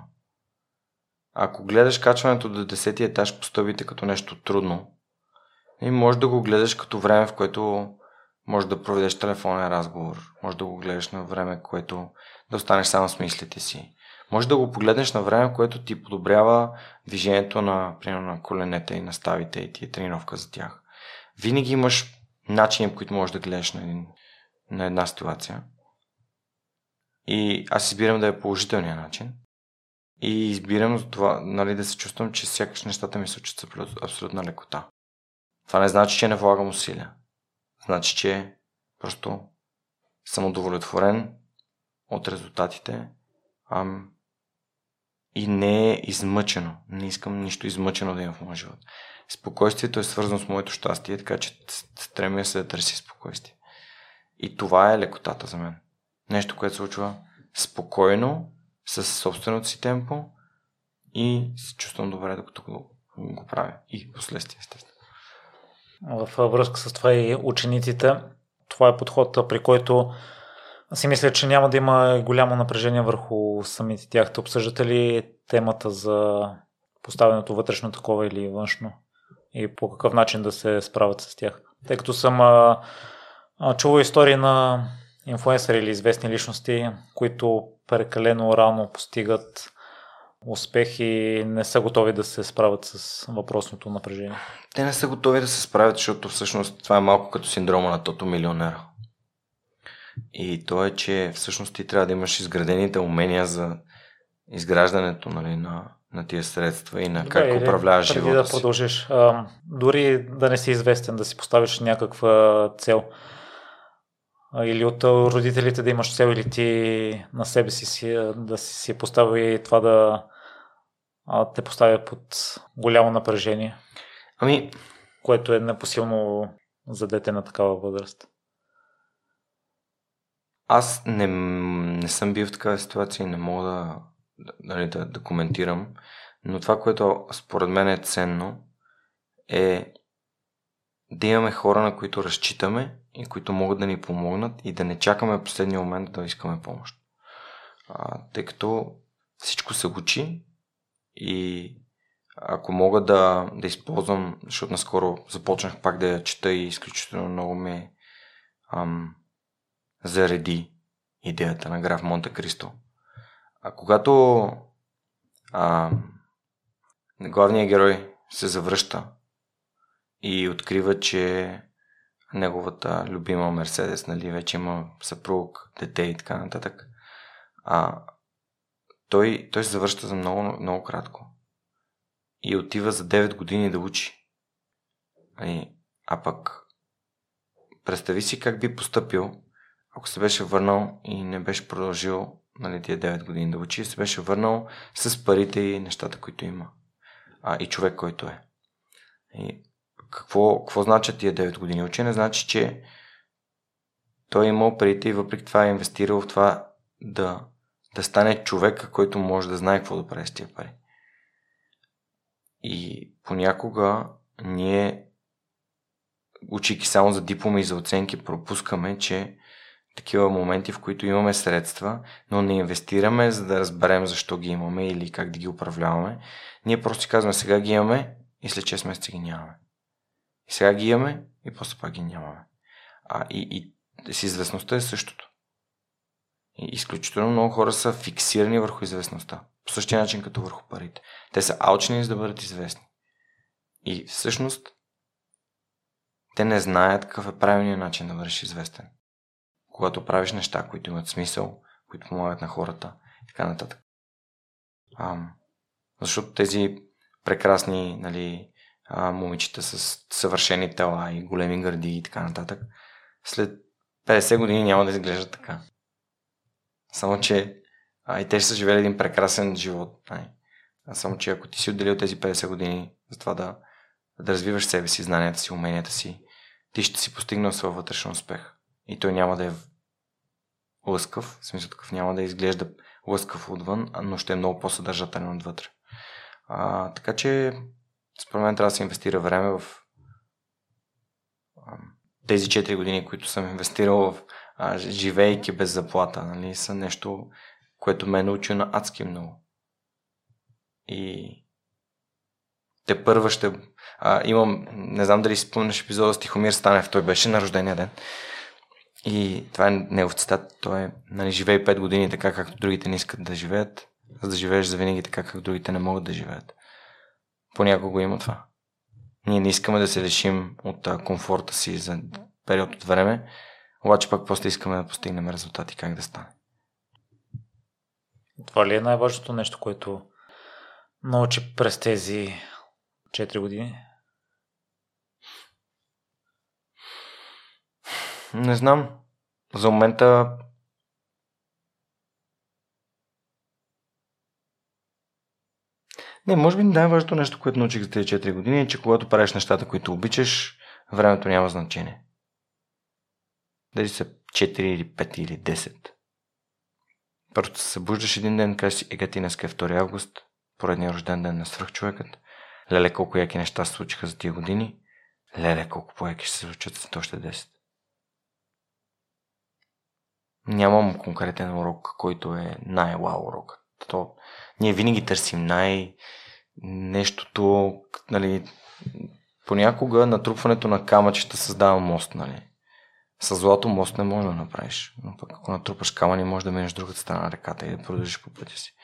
Ако гледаш качването до 10-ти етаж по стълбите като нещо трудно, и може да го гледаш като време, в което може да проведеш телефонен разговор, може да го гледаш на време, което да останеш само с мислите си. Може да го погледнеш на време, което ти подобрява движението на, примерно, на коленете и на ставите и ти е тренировка за тях. Винаги имаш начини, по които можеш да гледаш на една ситуация. И аз избирам да е положителният начин. И избирам за това, да се чувствам, че сякаш нещата ми се случат с абсолютна лекота. Това не значи, че не влагам усилия. Значи, че просто съм удовлетворен от резултатите и не е измъчено. Не искам нищо измъчено да имам в моя живот. Спокойствието е свързано с моето щастие, така че стремя се да търси спокойствие. И това е лекотата за мен. Нещо, което се случва спокойно, със собственото си темпо и се чувствам добре, докато го правя. И последствие, естествено. В връзка с това и учениците, това е подход, при който си мисля, че няма да има голямо напрежение върху самите тях. Те обсъждате ли темата за поставянето вътрешно такова или външно и по какъв начин да се справят с тях? Тъй като съм чувал истории на инфлуенсъри или известни личности, които прекалено рано постигат успех и не са готови да се справят с въпросното напрежение. Те не са готови да се справят, защото всъщност това е малко като синдрома на тото милионера. И то е, че всъщност ти трябва да имаш изградените умения за изграждането, на тия средства и на как управляваш живота си. Да продължиш. Дори да не си известен, да си поставиш някаква цел. Или от родителите да имаш цел, или ти на себе си да си постави това да те поставя под голямо напрежение, което е непосилно за дете на такава възраст. Аз не съм бил в такава ситуация и не мога да коментирам, но това, което според мен е ценно, е да имаме хора, на които разчитаме и които могат да ни помогнат и да не чакаме последния момент да искаме помощ. Тъй като всичко се учи и ако мога да използвам, защото наскоро започнах пак да я чета и изключително много ме зареди идеята на граф Монте Кристо. Когато главният герой се завръща и открива, че неговата любима Мерседес, вече има съпруг, дете и така нататък. Той се завръща за много, много кратко. И отива за 9 години да учи. Пък представи си как би постъпил, ако се беше върнал и не беше продължил тия 9 години да учи, се беше върнал с парите и нещата, които има. И човек, който е. Какво значат тия 9 години учене? Значи, че той е имал парите и въпреки това е инвестирал в това да стане човека, който може да знае какво да прави с тия пари. И понякога ние, учейки само за дипломи и за оценки, пропускаме, че такива моменти, в които имаме средства, но не инвестираме, за да разберем защо ги имаме или как да ги управляваме. Ние просто казваме, сега ги имаме и след 6 месеца ги нямаме. И сега ги имаме и после пак ги нямаме. И с известността е същото. И изключително много хора са фиксирани върху известността. По същия начин като върху парите. Те са алчни за да бъдат известни. И всъщност те не знаят какъв е правилният начин да бъдеш известен. Когато правиш неща, които имат смисъл, които помагат на хората и така нататък. Защото тези прекрасни, нали, момичета с съвършени тела и големи гърди и така нататък, след 50 години няма да изглеждат така. Само че и те ще са живели един прекрасен живот. Само че ако ти си отделил тези 50 години за това да развиваш себе си, знанията си, уменията си, ти ще си постигнал своя вътрешен успех. И той няма да е лъскав, в смисъл такъв, няма да изглежда лъскав отвън, но ще е много по-съдържателен отвътре. Така че, според мен трябва да се инвестира време в тези 4 години, които съм инвестирал в живейки без заплата, нали, са нещо, което ме е научи на адски много. И те първа ще... имам, не знам дали си спомняш епизода с Тихомир Станев, той беше на рождения ден. И това е негов цитат, той е, нали, живей 5 години така, както другите не искат да живеят, за да живееш завинаги така, както другите не могат да живеят. Понякога има това. Ние не искаме да се лишим от комфорта си за период от време, обаче пък после искаме да постигнем резултати, как да стане. Това ли е най-важното нещо, което научи през тези 4 години? Не знам. За момента не, може би най-важното нещо, което научих за тези 4 години е, че когато правиш нещата, които обичаш, времето няма значение. Дали са 4 или 5 или 10. Просто се събуждаш един ден, кажеш си, ега ти днеска е 2 август, поредния рожден ден на Свръхчовекът. Леле, колко яки неща се случиха за тия години. Леле, колко по-яки ще се случат след още 10. Нямам конкретен урок, който е най-уау урокът. Ние винаги търсим най-нещото, нали, понякога натрупването на камъчета създава мост, нали. Със злато мост не можеш да направиш, но пък ако натрупаш камъни, можеш да минеш другата страна на реката и да продължиш по пътя си.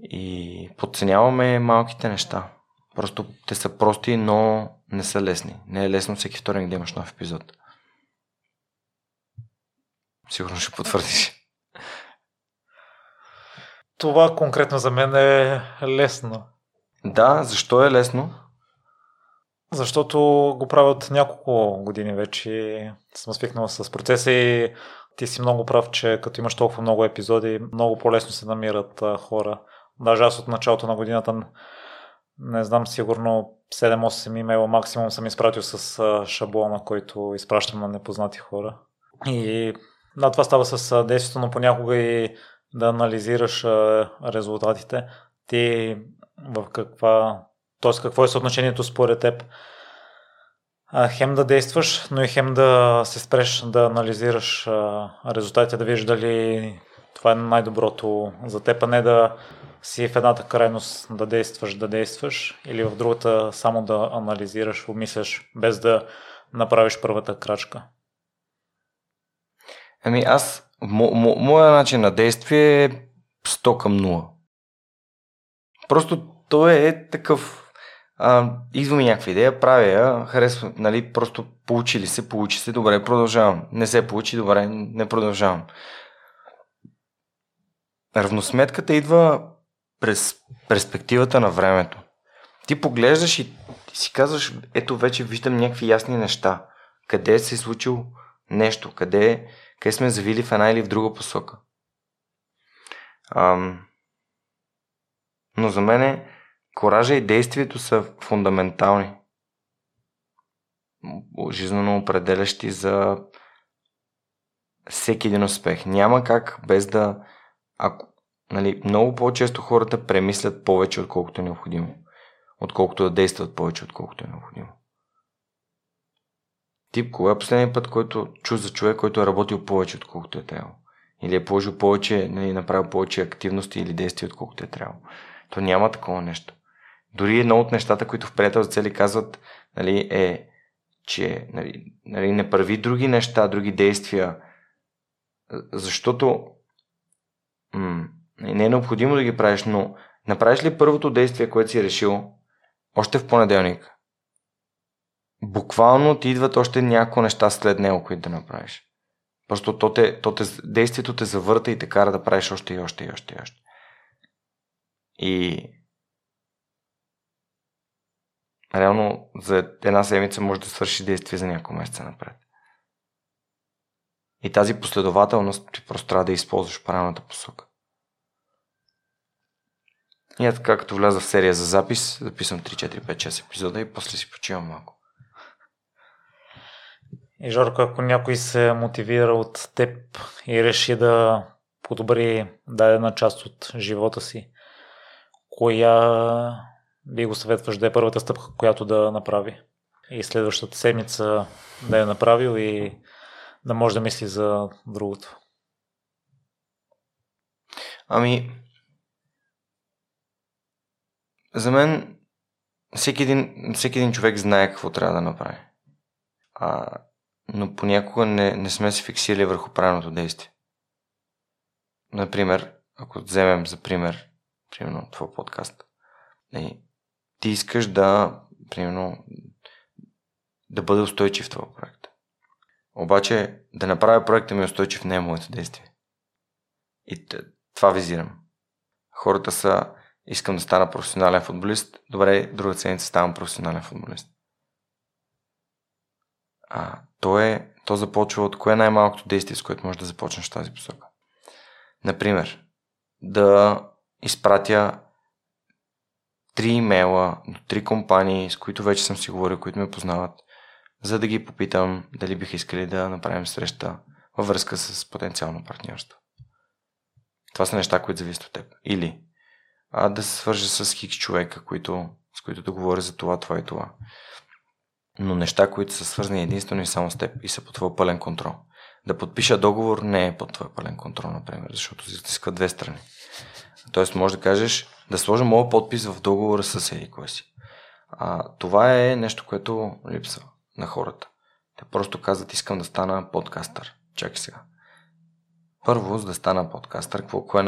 И подценяваме малките неща. Просто те са прости, но не са лесни. Не е лесно всеки вторник да имаш нов епизод. Сигурно ще потвърдиш. Това конкретно за мен е лесно. Да, защо е лесно? Защото го правя от няколко години вече. Съм свикнал с процеса и ти си много прав, че като имаш толкова много епизоди, много по-лесно се намират хора. Даже аз от началото на годината, не знам, сигурно 7-8 имейла максимум съм изпратил с шаблона, който изпращам на непознати хора. И да, това става с действието, но понякога и да анализираш резултатите. Ти в каква... Тоест, какво е съотношението според теб? Хем да действаш, но и хем да се спреш да анализираш резултатите, да видиш дали това е най-доброто за теб, а не да си в едната крайност да действаш или в другата само да анализираш, обмисляш, без да направиш първата крачка. Ами аз, моя начин на действие е 100 към 0. Просто той е такъв, идвам и някаква идея, правя я, харесвам, нали, просто получи се, добре, продължавам. Не се получи, добре, не продължавам. Равносметката идва през перспективата на времето. Ти поглеждаш и си казваш, ето вече виждам някакви ясни неща. Къде се е случил нещо, къде сме завили в една или в друга посока. Но за мен коража и действието са фундаментални. Жизненно определящи за всеки един успех. Няма как без да... Нали, много по-често хората премислят повече, отколкото е необходимо. Отколкото да действат повече, отколкото е необходимо. Тип, кога е последния път, който чу за човек, който е работил повече, отколкото е трябвало? Или е положил повече, нали, направил повече активности или действия, отколкото е трябвало? То няма такова нещо. Дори едно от нещата, които в Приятел за цели казват, нали, е, че нали, не прави други неща, други действия, защото не е необходимо да ги правиш, но направиш ли първото действие, което си решил, още в понеделник? Буквално ти идват още някои неща след него, които да направиш. Просто действието те завърта и те кара да правиш още и още и още и още. И реално за една седмица може да свърши действие за няколко месеца напред. И тази последователност ти просто трябва да използваш правилната посока. И е така, като вляза в серия за запис, записвам 3-4-5-6 епизода и после си почивам малко. И Жорко, ако някой се мотивира от теб и реши да подобри дадена част от живота си, коя би го съветваш да е първата стъпка, която да направи? И следващата седмица да я направил и да може да мисли за другото. Ами, за мен всеки един човек знае какво трябва да направи. Но понякога не сме се фиксирали върху правилното действие. Например, ако вземем за пример, примерно твой подкаст, ти искаш да, примерно, да бъде устойчив твой проект. Обаче да направя проекта ми устойчив не е моето действие. И това визирам. Хората са, искам да стана професионален футболист, добре, друга седмица ставам професионален футболист. То започва от кое е най-малкото действие, с което можеш да започнеш в тази посока. Например, да изпратя 3 имейла до 3 компании, с които вече съм си говорил, които ме познават, за да ги попитам дали бих искали да направим среща във връзка с потенциално партньорство. Това са неща, които зависят от теб. Или да се свържа с хикс човека, с които да говоря за това, това и това. Но неща, които са свързани единствено и само с теб и са под твой пълен контрол. Да подпиша договор не е под твой пълен контрол, например, защото се изискват две страни. Тоест може да кажеш да сложа моя подпис в договора с едикой си. Това е нещо, което липсва на хората. Те просто казват, искам да стана подкастър. Чакай сега. Първо, за да стана подкастър, кое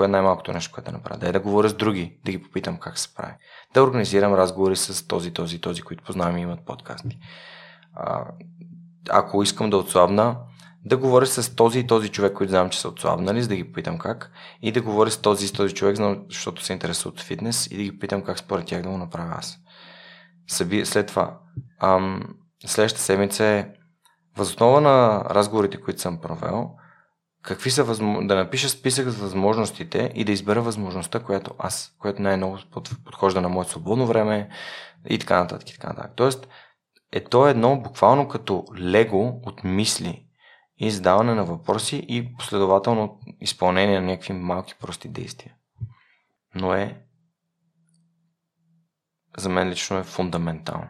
е най-малкото нещо, което да направя? Да е да говоря с други, да ги попитам как се прави. Да организирам разговори с този, които познавам и имат подкасти. Ако искам да отслабна, да говоря с този човек, който знам, че са отслабнали, за да ги попитам как. И да говоря с този човек, защото се интересува от фитнес и да ги питам как според тях да го направя аз. След това, следващата седмица е въз основа на разговорите, които съм провел, да напиша списък с възможностите и да избера възможността, която най-много подхожда на моето свободно време и така нататък. Тоест, то е едно буквално като лего от мисли и задаване на въпроси и последователно изпълнение на някакви малки прости действия. Но за мен лично е фундаментално.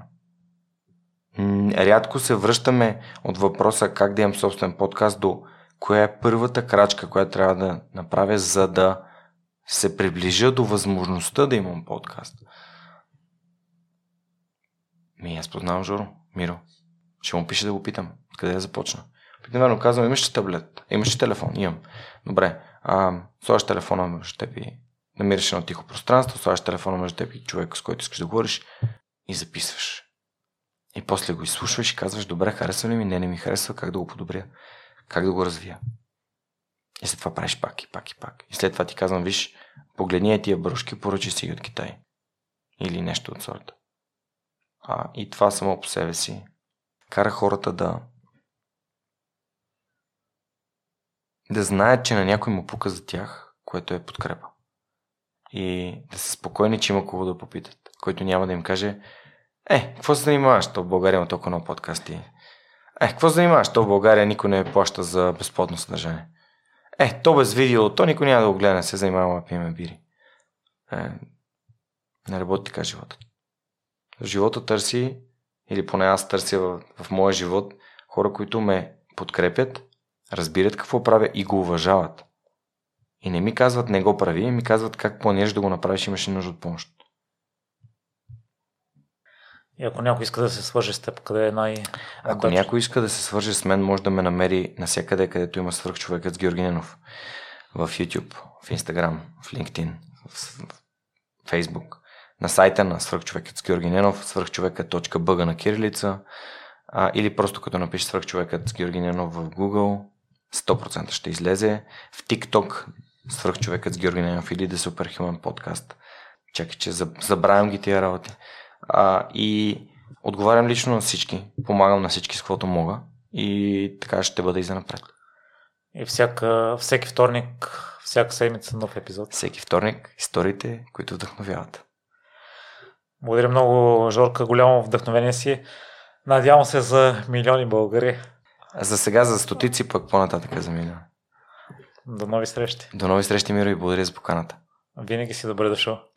Рядко се връщаме от въпроса как да имам собствен подкаст до коя е първата крачка, която трябва да направя, за да се приближа до възможността да имам подкаст. Аз познавам Жоро, Миро. Ще му пише да го питам. Къде да започна? Примерно казвам, имаш ли таблет? Имаш ли телефон? Имам. Добре, слагаш телефона между теб и намираш едно тихо пространство, слагаш телефона между теб и човека, с който искаш да говориш и записваш. И после го изслушваш и казваш, добре, харесва ли ми? Не ми харесва, как да го подобря? Как да го развия? И след това правиш пак. И след това ти казвам, виж, погледни тия брошки, поръчи си ги от Китай. Или нещо от сорта. И това само по себе си кара хората да знаят, че на някой му пука за тях, което е подкрепа. И да са спокойни, че има кого да попитат, който няма да им каже какво се занимаваш, то в България има толкова много подкасти. Какво се занимаваш, то в България никой не плаща за безплатно съдържание. То без видео, то никой няма да го гледа, не се занимава, пиеме бири. Не работи така живота. Живота търси, или поне аз търся в моя живот, хора, които ме подкрепят, разбират какво правя и го уважават. И не ми казват не го прави, а ми казват как планираш да го направиш, имаш ли нужда от помощ. И ако някой иска да се свърже с теб, къде е Ако някой иска да се свърже с мен, може да ме намери навсякъде, където има Свръхчовекът с Георги Ненов. В YouTube, в Instagram, в LinkedIn, в Facebook. На сайта на Свръхчовекът с Георги Ненов, свръхчовекът.бъг на кирилица, или просто като напишеш Свръхчовекът с Георги Ненов в Google, 100% ще излезе. В TikTok Свръхчовекът с Георги Ненов или The Superhuman подкаст. Чакай, че забравям ги тия работи. И отговарям лично на всички. Помагам на всички с каквото мога. И така ще бъда и за напред. И всеки вторник, всяка седмица нов епизод. Всеки вторник историите, които вдъхновяват. Благодаря много, Жорка. Голямо вдъхновение си. Надявам се за милиони българи. За сега за стотици, пък по-нататък за милиони. До нови срещи. До нови срещи, Миро, и благодаря за поканата. Винаги си добре дошъл.